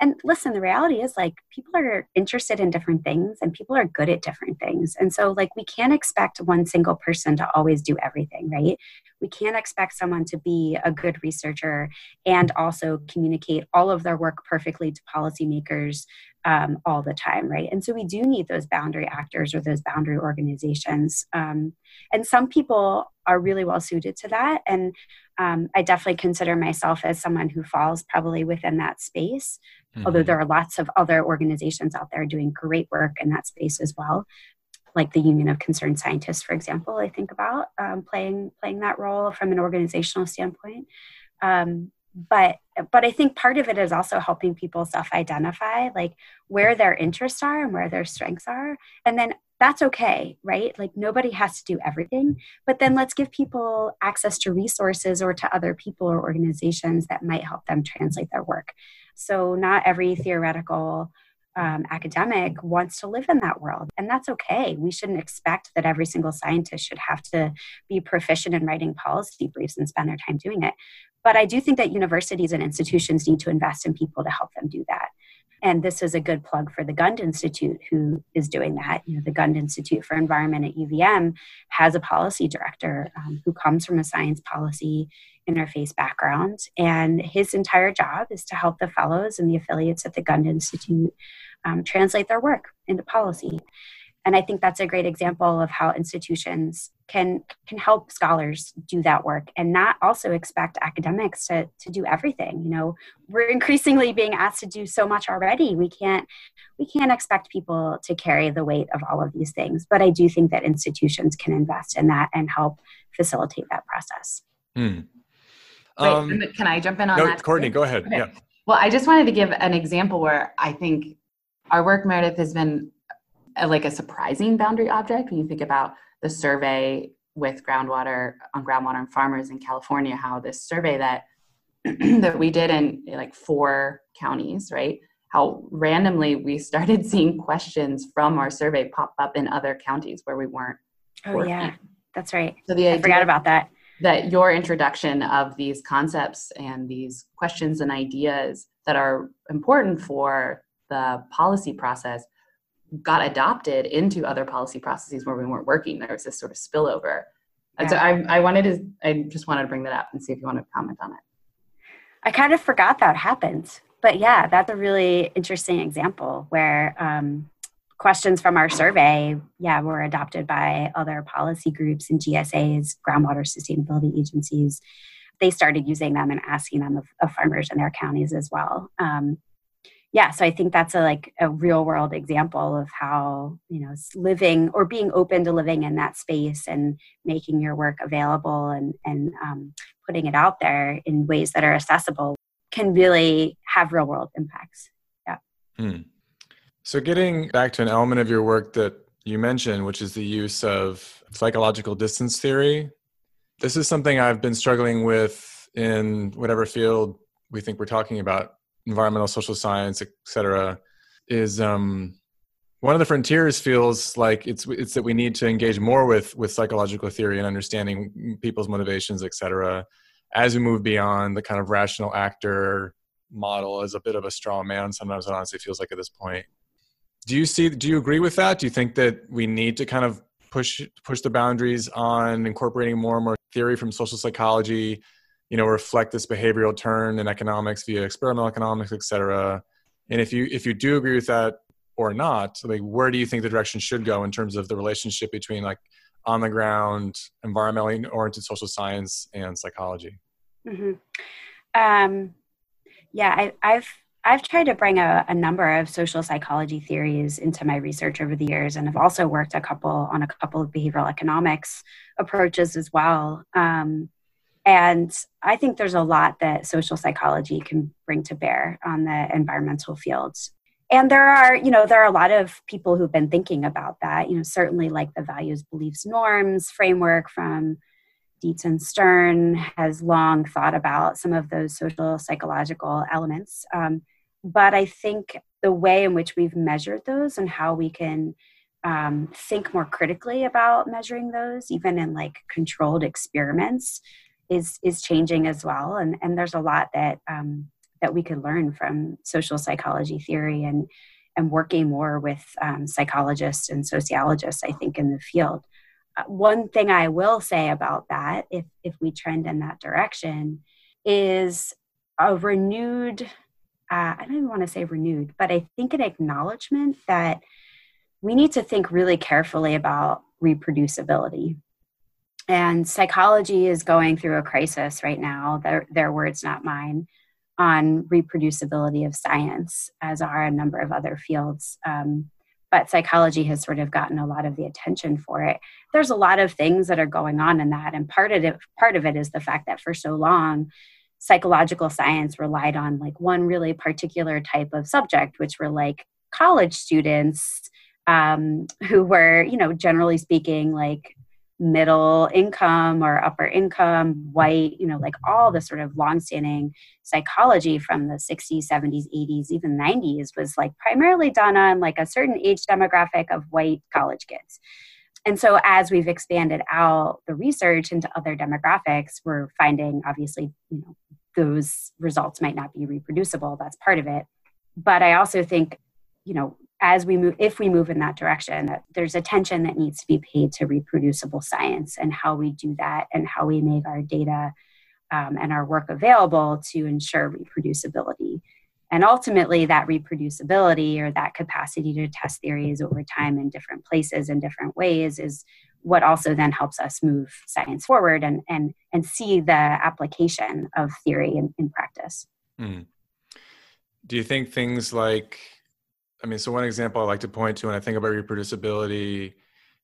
And listen, the reality is like people are interested in different things and people are good at different things. And so like we can't expect one single person to always do everything, right? We can't expect someone to be a good researcher and also communicate all of their work perfectly to policymakers all the time, right? And so we do need those boundary actors or those boundary organizations. And some people are really well suited to that. And I definitely consider myself as someone who falls probably within that space, although there are lots of other organizations out there doing great work in that space as well, like the Union of Concerned Scientists, for example, I think about playing that role from an organizational standpoint. But I think part of it is also helping people self-identify, like where their interests are and where their strengths are. And then that's okay, right? Like nobody has to do everything, but then let's give people access to resources or to other people or organizations that might help them translate their work. So not every theoretical academic wants to live in that world, and that's okay. We shouldn't expect that every single scientist should have to be proficient in writing policy briefs and spend their time doing it. But I do think that universities and institutions need to invest in people to help them do that. And this is a good plug for the Gund Institute, who is doing that. You know, the Gund Institute for Environment at UVM has a policy director who comes from a science policy interface background. And his entire job is to help the fellows and the affiliates at the Gund Institute translate their work into policy. And I think that's a great example of how institutions can help scholars do that work and not also expect academics to do everything. You know, we're increasingly being asked to do so much already. We can't expect people to carry the weight of all of these things. But I do think that institutions can invest in that and help facilitate that process. Wait, can I jump in on that? Courtney, go ahead. Okay. Yeah. Well, I just wanted to give an example where I think our work, Meredith, has been like a surprising boundary object when you think about the survey with groundwater and farmers in California, how this survey that that we did in like 4 counties, right? How randomly we started seeing questions from our survey pop up in other counties where we weren't working. Yeah, that's right. So I forgot about that. That your introduction of these concepts and these questions and ideas that are important for the policy process got adopted into other policy processes where we weren't working. There was this sort of spillover. Yeah. So I just wanted to bring that up and see if you want to comment on it. I kind of forgot that happened, but yeah, that's a really interesting example where questions from our survey, were adopted by other policy groups and GSAs, groundwater sustainability agencies. They started using them and asking them of farmers in their counties as well. So I think that's a real world example of how, living or being open to living in that space and making your work available and putting it out there in ways that are accessible can really have real world impacts. Yeah. Mm. So getting back to an element of your work that you mentioned, which is the use of psychological distance theory. This is something I've been struggling with in whatever field we think we're talking about, environmental, social science, etc., is one of the frontiers feels like it's that we need to engage more with psychological theory and understanding people's motivations, etc., as we move beyond the kind of rational actor model as a bit of a straw man. Sometimes it honestly feels like at this point. Do you agree with that? Do you think that we need to kind of push the boundaries on incorporating more and more theory from social psychology, reflect this behavioral turn in economics via experimental economics, et cetera? And if you do agree with that or not, where do you think the direction should go in terms of the relationship between on the ground, environmentally oriented social science and psychology? Mm-hmm. I've tried to bring a number of social psychology theories into my research over the years, and I've also worked on a couple of behavioral economics approaches as well. And I think there's a lot that social psychology can bring to bear on the environmental fields. And there are a lot of people who've been thinking about that, certainly the values, beliefs, norms framework from Dietz and Stern has long thought about some of those social psychological elements. But I think the way in which we've measured those and how we can think more critically about measuring those, even in controlled experiments, is changing as well. And there's a lot that we could learn from social psychology theory and working more with psychologists and sociologists, I think, in the field. One thing I will say about that, if we trend in that direction, is a renewed, I don't even want to say renewed, but I think an acknowledgement that we need to think really carefully about reproducibility. And psychology is going through a crisis right now, their words, not mine, on reproducibility of science, as are a number of other fields. But psychology has sort of gotten a lot of the attention for it. There's a lot of things that are going on in that. And part of it is the fact that for so long, psychological science relied on one really particular type of subject, which were college students who were, generally speaking, middle income or upper income, white, all the sort of longstanding psychology from the 60s, 70s, 80s, even 90s was primarily done on a certain age demographic of white college kids. And so as we've expanded out the research into other demographics, we're finding obviously, those results might not be reproducible. That's part of it. But I also think, as we move, if we move in that direction, that there's attention that needs to be paid to reproducible science and how we do that and how we make our data and our work available to ensure reproducibility. And ultimately that reproducibility or that capacity to test theories over time in different places and different ways is what also then helps us move science forward and see the application of theory in practice. Mm. Do you think things so one example I like to point to when I think about reproducibility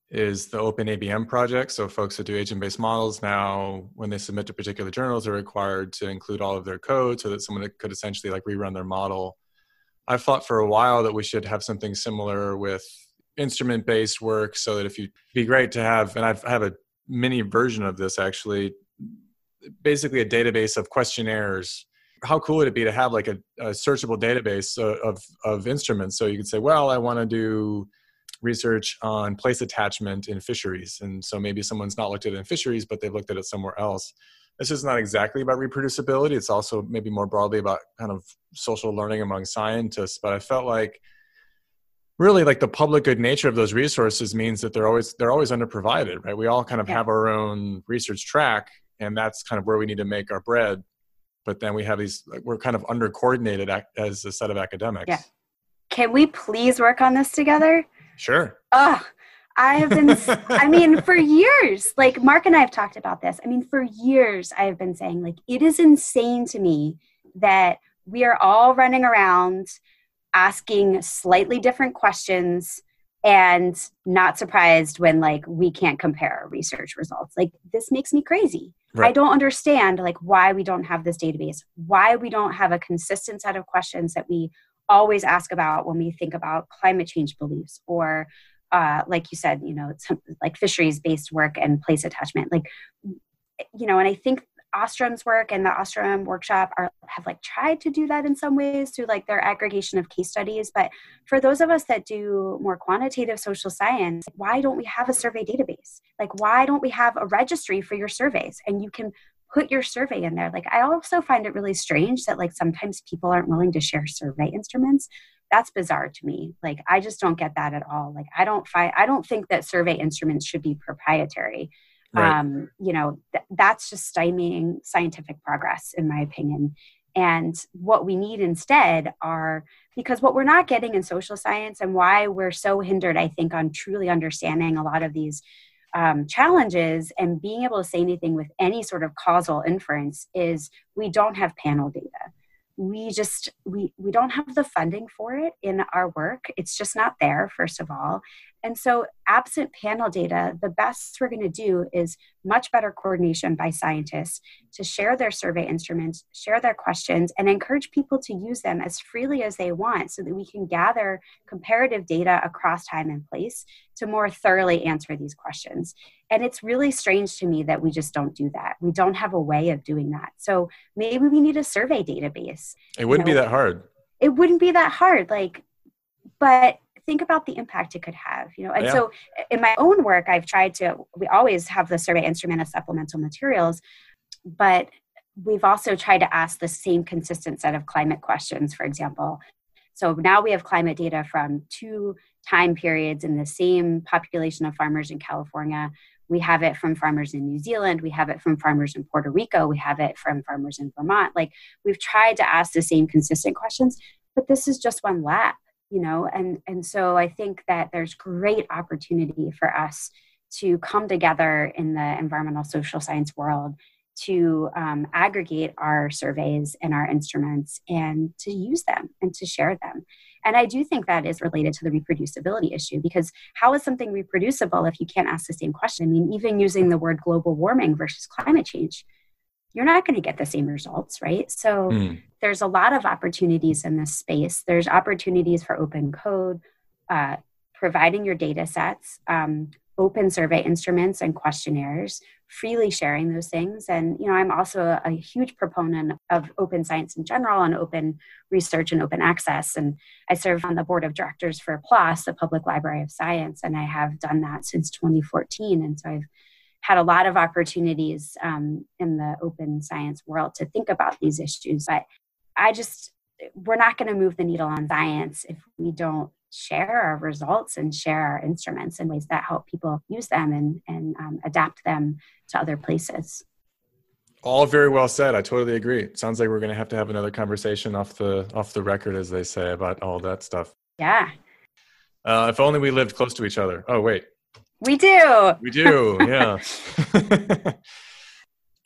is the Open ABM project. So folks that do agent-based models now, when they submit to particular journals, are required to include all of their code so that someone could essentially rerun their model. I've thought for a while that we should have something similar with instrument-based work so that it'd be great to have, and I have a mini version of this actually, basically a database of questionnaires how cool would it be to have like a searchable database of instruments? So you could say, well, I want to do research on place attachment in fisheries. And so maybe someone's not looked at it in fisheries, but they've looked at it somewhere else. This is not exactly about reproducibility. It's also maybe more broadly about kind of social learning among scientists. But I felt like really like the public good nature of those resources means that they're always underprovided, right? We all kind of have our own research track, and that's kind of where we need to make our bread. But then we have these, we're kind of under-coordinated as a set of academics. Yeah. Can we please work on this together? Sure. Oh, I have been, I mean, for years, like Mark and I have talked about this. I mean, for years, I have been saying, like, it is insane to me that we are all running around asking slightly different questions and not surprised when, like, we can't compare our research results. Like, this makes me crazy. Right. I don't understand, like, why we don't have this database, why we don't have a consistent set of questions that we always ask about when we think about climate change beliefs or, like you said, you know, it's like fisheries-based work and place attachment. Like, you know, and I think Ostrom's work and the Ostrom workshop have like tried to do that in some ways through like their aggregation of case studies. But for those of us that do more quantitative social science, why don't we have a survey database? Like, why don't we have a registry for your surveys? And you can put your survey in there. Like, I also find it really strange that like sometimes people aren't willing to share survey instruments. That's bizarre to me. Like, I just don't get that at all. Like, I don't think that survey instruments should be proprietary. Right. You know, that's just stymieing scientific progress, in my opinion. And what we need instead are, because what we're not getting in social science and why we're so hindered, I think, on truly understanding a lot of these challenges and being able to say anything with any sort of causal inference is we don't have panel data. We don't have the funding for it in our work. It's just not there, first of all. And so absent panel data, the best we're going to do is much better coordination by scientists to share their survey instruments, share their questions, and encourage people to use them as freely as they want so that we can gather comparative data across time and place to more thoroughly answer these questions. And it's really strange to me that we just don't do that. We don't have a way of doing that. So maybe we need a survey database. It wouldn't be that hard. It wouldn't be that hard. Like, but think about the impact it could have, you know? And so in my own work, I've tried to, we always have the survey instrument as supplemental materials, but we've also tried to ask the same consistent set of climate questions, for example. So now we have climate data from 2 time periods in the same population of farmers in California. We have it from farmers in New Zealand. We have it from farmers in Puerto Rico. We have it from farmers in Vermont. Like, we've tried to ask the same consistent questions, but this is just one lab. You know, and so I think that there's great opportunity for us to come together in the environmental social science world to aggregate our surveys and our instruments and to use them and to share them. And I do think that is related to the reproducibility issue, because how is something reproducible if you can't ask the same question? I mean, even using the word global warming versus climate change, you're not going to get the same results, right? So there's a lot of opportunities in this space. There's opportunities for open code, providing your data sets, open survey instruments and questionnaires, freely sharing those things. And, you know, I'm also a huge proponent of open science in general and open research and open access. And I serve on the board of directors for PLOS, the Public Library of Science, and I have done that since 2014. And so I've had a lot of opportunities in the open science world to think about these issues. But we're not going to move the needle on science if we don't share our results and share our instruments in ways that help people use them and adapt them to other places. All very well said. I totally agree. It sounds like we're going to have another conversation off the record, as they say, about all that stuff. Yeah. If only we lived close to each other. Oh, wait. We do. We do, yeah.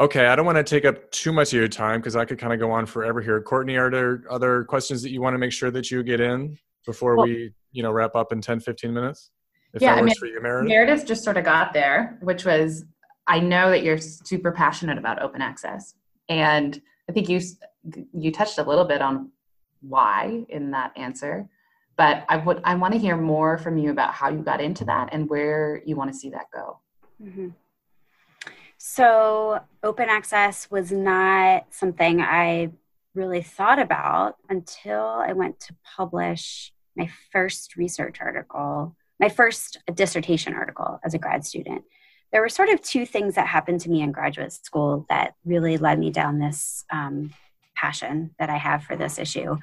Okay, I don't want to take up too much of your time because I could kind of go on forever here. Courtney, are there other questions that you want to make sure that you get in before we, you know, wrap up in 10, 15 minutes? If that works for you, Meredith. Meredith just sort of got there, which was, I know that you're super passionate about open access. And I think you touched a little bit on why in that answer. But I want to hear more from you about how you got into that and where you want to see that go. Mm-hmm. So open access was not something I really thought about until I went to publish my first research article, my first dissertation article as a grad student. There were sort of two things that happened to me in graduate school that really led me down this passion that I have for this issue.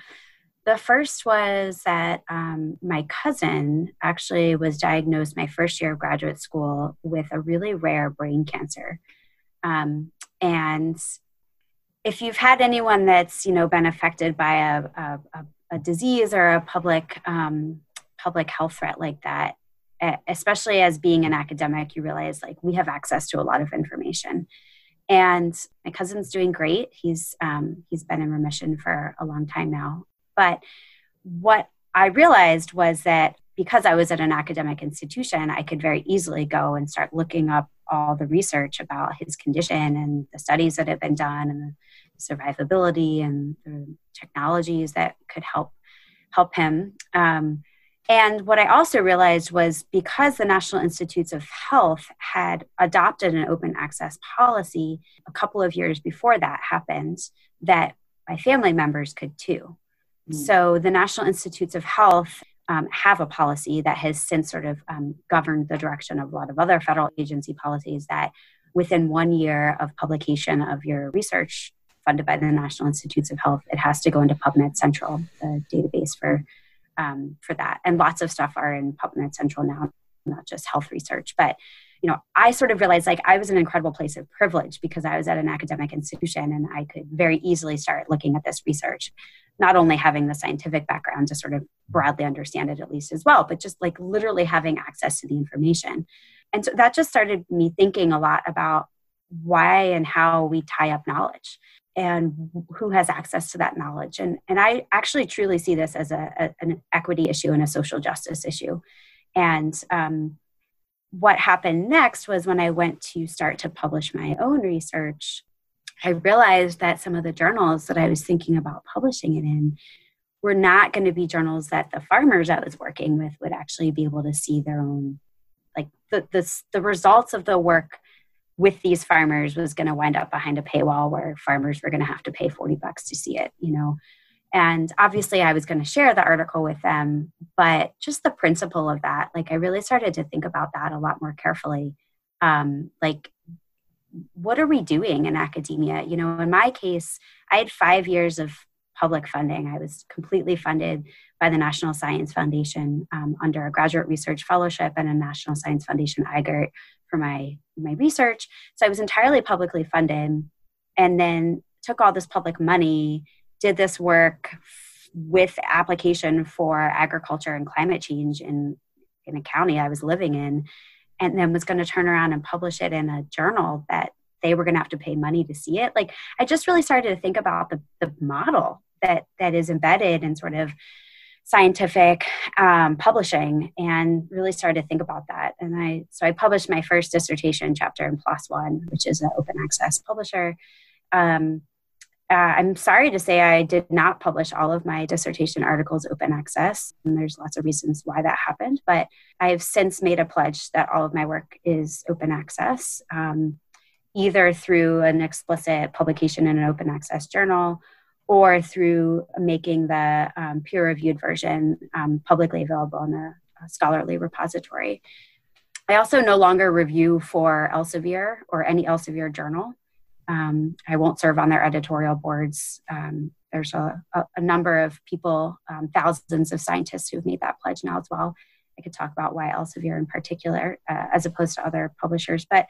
The first was that my cousin actually was diagnosed my first year of graduate school with a really rare brain cancer. And if you've had anyone that's, you know, been affected by a disease or a public health threat like that, especially as being an academic, you realize like we have access to a lot of information. And my cousin's doing great. He's been in remission for a long time now. But what I realized was that because I was at an academic institution, I could very easily go and start looking up all the research about his condition and the studies that had been done and the survivability and the technologies that could help him. And what I also realized was because the National Institutes of Health had adopted an open access policy a couple of years before that happened, that my family members could too. Mm. So the National Institutes of Health have a policy that has since sort of governed the direction of a lot of other federal agency policies that within 1 year of publication of your research funded by the National Institutes of Health, it has to go into PubMed Central, the database for that. And lots of stuff are in PubMed Central now, not just health research. But, you know, I sort of realized like I was in an incredible place of privilege because I was at an academic institution and I could very easily start looking at this research, not only having the scientific background to sort of broadly understand it at least as well, but just like literally having access to the information. And so that just started me thinking a lot about why and how we tie up knowledge and who has access to that knowledge. And I actually truly see this as an equity issue and a social justice issue. And what happened next was when I went to start to publish my own research, I realized that some of the journals that I was thinking about publishing it in were not going to be journals that the farmers I was working with would actually be able to see their own, like the results of the work with these farmers was going to wind up behind a paywall where farmers were going to have to pay $40 to see it, you know? And obviously I was going to share the article with them, but just the principle of that, like I really started to think about that a lot more carefully. Like what are we doing in academia? You know, in my case, I had 5 years of public funding. I was completely funded by the National Science Foundation under a graduate research fellowship and a National Science Foundation IGERT for my research. So I was entirely publicly funded and then took all this public money, did this work with application for agriculture and climate change in a county I was living in, and then was going to turn around and publish it in a journal that they were going to have to pay money to see it. Like I just really started to think about the model that is embedded in sort of scientific publishing, and really started to think about that. And I published my first dissertation chapter in PLOS One, which is an open access publisher. I'm sorry to say I did not publish all of my dissertation articles open access, and there's lots of reasons why that happened, but I have since made a pledge that all of my work is open access, either through an explicit publication in an open access journal or through making the peer-reviewed version publicly available in a scholarly repository. I also no longer review for Elsevier or any Elsevier journal. I won't serve on their editorial boards. There's a number of people, thousands of scientists who've made that pledge now as well. I could talk about why Elsevier in particular, as opposed to other publishers, But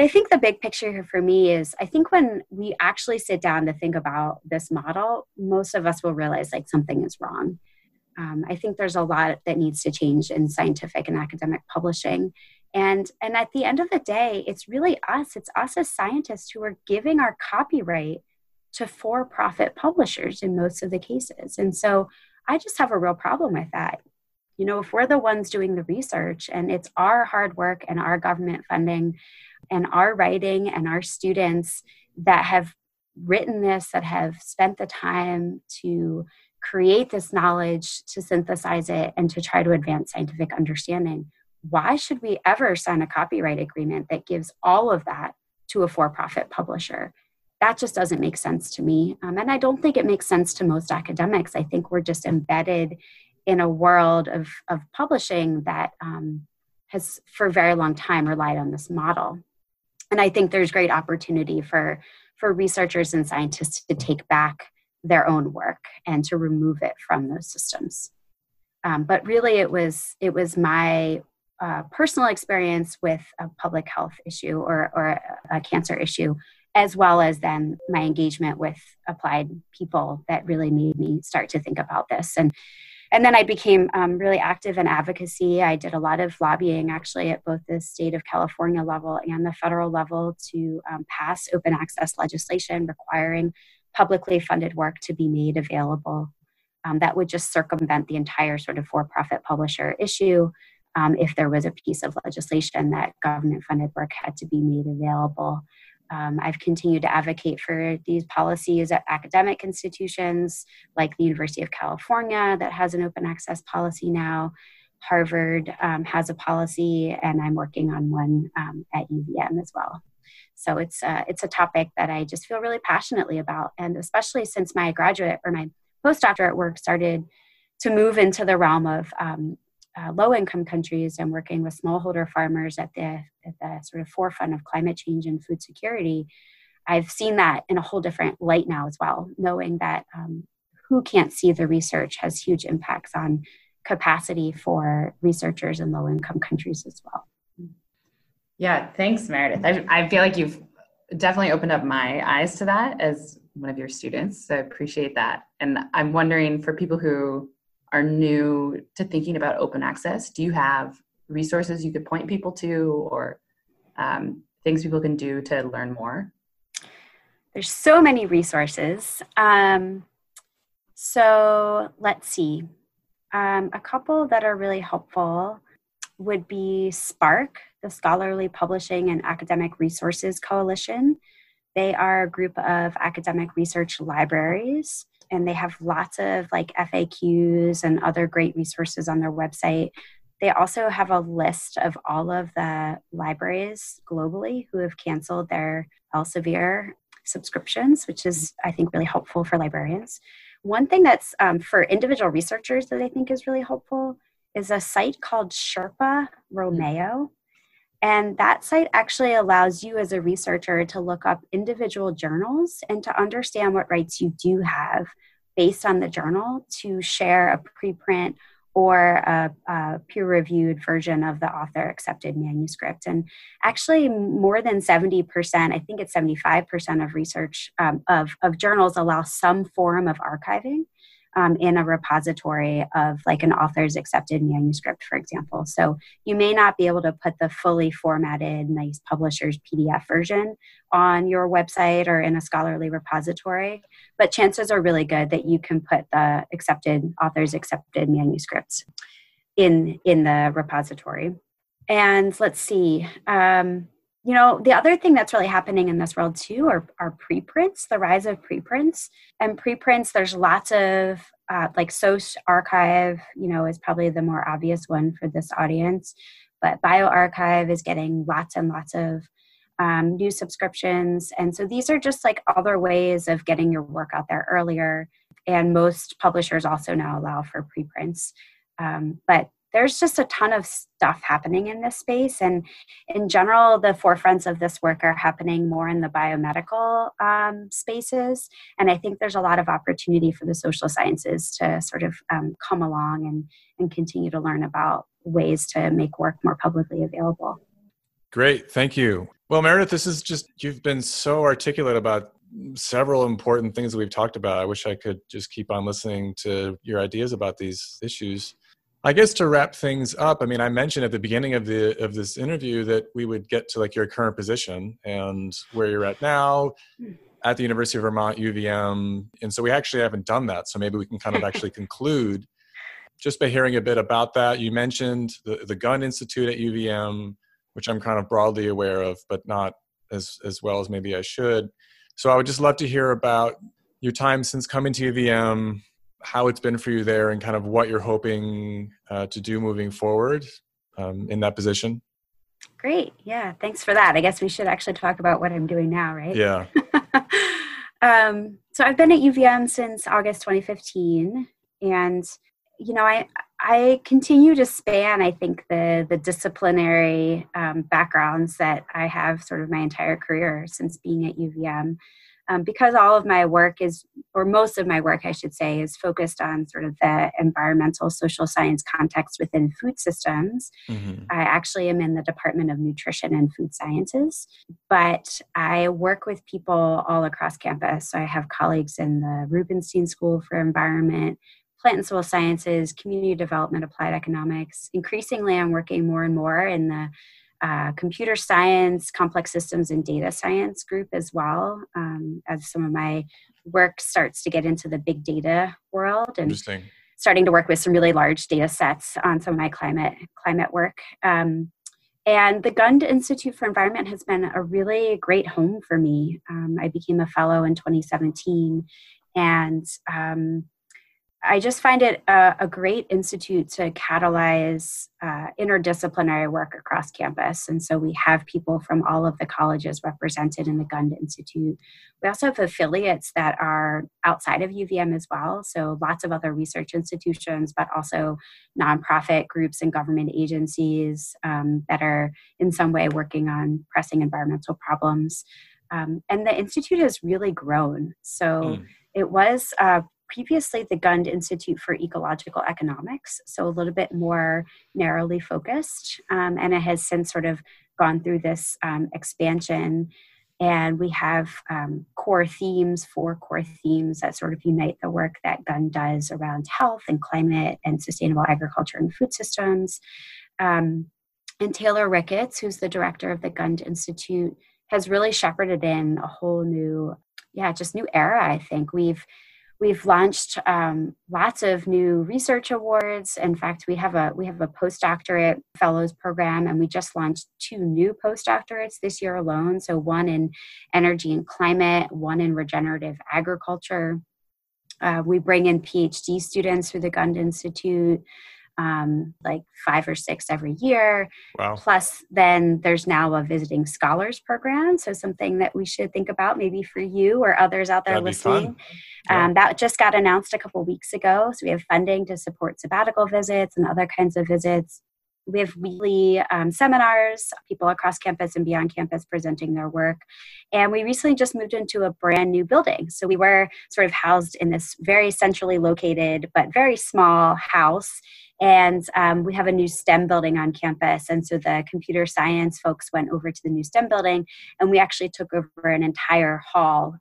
I think the big picture here for me is I think when we actually sit down to think about this model, most of us will realize like something is wrong. I think there's a lot that needs to change in scientific and academic publishing. And at the end of the day, it's really us. It's us as scientists who are giving our copyright to for-profit publishers in most of the cases. And so I just have a real problem with that. You know, if we're the ones doing the research and it's our hard work and our government funding and our writing and our students that have written this, that have spent the time to create this knowledge, to synthesize it, and to try to advance scientific understanding, why should we ever sign a copyright agreement that gives all of that to a for-profit publisher? that just doesn't make sense to me. And I don't think it makes sense to most academics. I think we're just embedded in a world of publishing that has for a very long time relied on this model. And I think there's great opportunity for researchers and scientists to take back their own work and to remove it from those systems. But really it was my personal experience with a public health issue or a cancer issue, as well as then my engagement with applied people that really made me start to think about this. And then I became really active in advocacy. I did a lot of lobbying actually at both the state of California level and the federal level to pass open access legislation requiring publicly funded work to be made available. That would just circumvent the entire sort of for-profit publisher issue if there was a piece of legislation that government-funded work had to be made available. I've continued to advocate for these policies at academic institutions like the University of California that has an open access policy now. Harvard has a policy, and I'm working on one at UVM as well. So it's a topic that I just feel really passionately about, and especially since my graduate or my postdoctorate work started to move into the realm of low-income countries and working with smallholder farmers at the sort of forefront of climate change and food security, I've seen that in a whole different light now as well, knowing that who can't see the research has huge impacts on capacity for researchers in low-income countries as well. Yeah, thanks, Meredith. I feel like you've definitely opened up my eyes to that as one of your students, so I appreciate that. And I'm wondering, for people who are new to thinking about open access, do you have resources you could point people to, or things people can do to learn more? There's so many resources. So let's see. A couple that are really helpful would be SPARC, the Scholarly Publishing and Academic Resources Coalition. They are a group of academic research libraries, and they have lots of like FAQs and other great resources on their website. They also have a list of all of the libraries globally who have canceled their Elsevier subscriptions, which is, I think, really helpful for librarians. One thing that's for individual researchers that I think is really helpful is a site called Sherpa Romeo. And that site actually allows you as a researcher to look up individual journals and to understand what rights you do have based on the journal to share a preprint or a peer-reviewed version of the author-accepted manuscript. And actually more than 70%, I think it's 75% of research of journals allow some form of archiving in a repository of like an author's accepted manuscript, for example. So you may not be able to put the fully formatted, nice publisher's PDF version on your website or in a scholarly repository, but chances are really good that you can put the author's accepted manuscripts in the repository. And let's see, the other thing that's really happening in this world too are preprints, the rise of preprints. And preprints, there's lots of like SourceArchive, is probably the more obvious one for this audience. But BioArchive is getting lots and lots of new subscriptions. And so these are just like other ways of getting your work out there earlier. And most publishers also now allow for preprints. But there's just a ton of stuff happening in this space. And in general, the forefronts of this work are happening more in the biomedical spaces. And I think there's a lot of opportunity for the social sciences to sort of come along and continue to learn about ways to make work more publicly available. Great, thank you. Well, Meredith, you've been so articulate about several important things that we've talked about. I wish I could just keep on listening to your ideas about these issues. I guess to wrap things up, I mean, I mentioned at the beginning of this interview that we would get to like your current position and where you're at now at the University of Vermont, UVM. And so we actually haven't done that. So maybe we can kind of actually conclude just by hearing a bit about that. You mentioned the Gund Institute at UVM, which I'm kind of broadly aware of, but not as well as maybe I should. So I would just love to hear about your time since coming to UVM, how it's been for you there, and kind of what you're hoping to do moving forward in that position. Great. Yeah. Thanks for that. I guess we should actually talk about what I'm doing now, right? Yeah. So I've been at UVM since August 2015, and you know, I continue to span, I think, the disciplinary backgrounds that I have sort of my entire career since being at UVM, because all of my work is, or most of my work, I should say, is focused on sort of the environmental social science context within food systems. Mm-hmm. I actually am in the Department of Nutrition and Food Sciences, but I work with people all across campus. So I have colleagues in the Rubenstein School for Environment, Plant and Soil Sciences, Community Development, Applied Economics. Increasingly, I'm working more and more in the Computer Science, Complex Systems, and Data Science group as well, as some of my work starts to get into the big data world and starting to work with some really large data sets on some of my climate work. And the Gund Institute for Environment has been a really great home for me. I became a fellow in 2017, and I just find it a great institute to catalyze interdisciplinary work across campus. And so we have people from all of the colleges represented in the Gund Institute. We also have affiliates that are outside of UVM as well. So lots of other research institutions, but also nonprofit groups and government agencies that are in some way working on pressing environmental problems. And the institute has really grown. So it was previously the Gund Institute for Ecological Economics, so a little bit more narrowly focused, and it has since sort of gone through this expansion, and we have four core themes that sort of unite the work that Gund does around health and climate and sustainable agriculture and food systems. And Taylor Ricketts, who's the director of the Gund Institute, has really shepherded in a whole new, new era, I think. We've launched lots of new research awards. In fact, we have a postdoctorate fellows program, and we just launched 2 new postdoctorates this year alone. So one in energy and climate, one in regenerative agriculture. We bring in PhD students through the Gund Institute, like 5 or 6 every year. Wow. Plus then there's now a visiting scholars program. So something that we should think about maybe for you or others out there listening. Yeah. That just got announced a couple of weeks ago. So we have funding to support sabbatical visits and other kinds of visits. We have weekly seminars, people across campus and beyond campus presenting their work. And we recently just moved into a brand new building. So we were sort of housed in this very centrally located, but very small house. And we have a new STEM building on campus. And so the computer science folks went over to the new STEM building, and we actually took over an entire hall,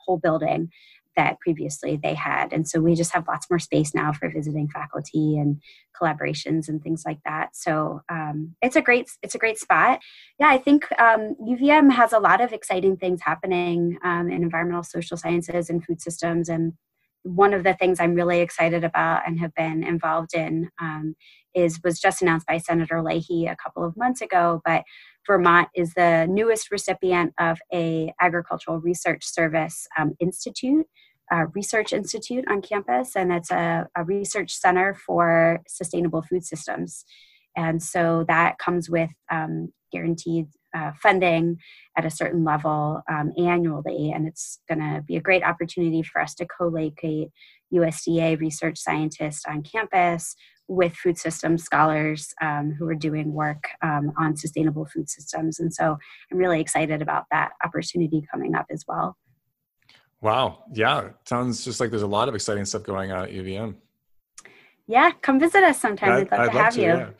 whole building that previously they had. And so we just have lots more space now for visiting faculty and collaborations and things like that. So it's a great spot. Yeah, I think UVM has a lot of exciting things happening in environmental social sciences and food systems. And one of the things I'm really excited about and have been involved in was just announced by Senator Leahy a couple of months ago, but Vermont is the newest recipient of a agricultural research service research institute on campus, and it's a research center for sustainable food systems. And so that comes with guaranteed funding at a certain level annually. And it's going to be a great opportunity for us to co-locate USDA research scientists on campus with food system scholars who are doing work on sustainable food systems. And so I'm really excited about that opportunity coming up as well. Wow. Yeah. Sounds just like there's a lot of exciting stuff going on at UVM. Yeah. Come visit us sometime. We'd love to have you. Yeah.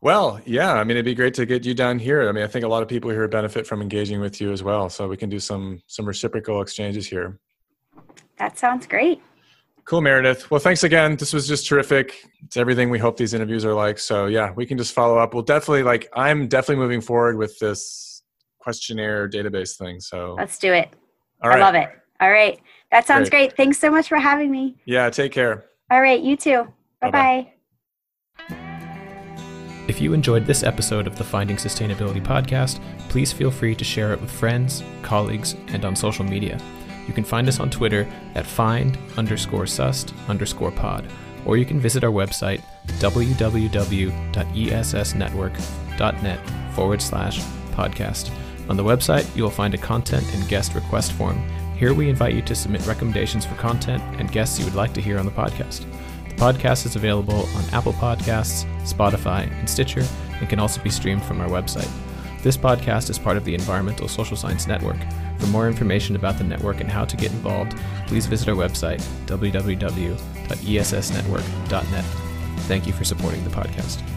Well, yeah, I mean, it'd be great to get you down here. I mean, I think a lot of people here benefit from engaging with you as well. So we can do some reciprocal exchanges here. That sounds great. Cool, Meredith. Well, thanks again. This was just terrific. It's everything we hope these interviews are like. So yeah, we can just follow up. We'll definitely I'm moving forward with this questionnaire database thing. So let's do it. All right. I love it. All right. That sounds great. Thanks so much for having me. Yeah, take care. All right, you too. Bye-bye. If you enjoyed this episode of the Finding Sustainability podcast, please feel free to share it with friends, colleagues, and on social media. You can find us on Twitter at find_sust_pod, or you can visit our website, www.essnetwork.net. /podcast. On the website, you will find a content and guest request form. Here we invite you to submit recommendations for content and guests you would like to hear on the podcast. The podcast is available on Apple Podcasts, Spotify, and Stitcher, and can also be streamed from our website. This podcast is part of the Environmental Social Science Network. For more information about the network and how to get involved, please visit our website, www.essnetwork.net. Thank you for supporting the podcast.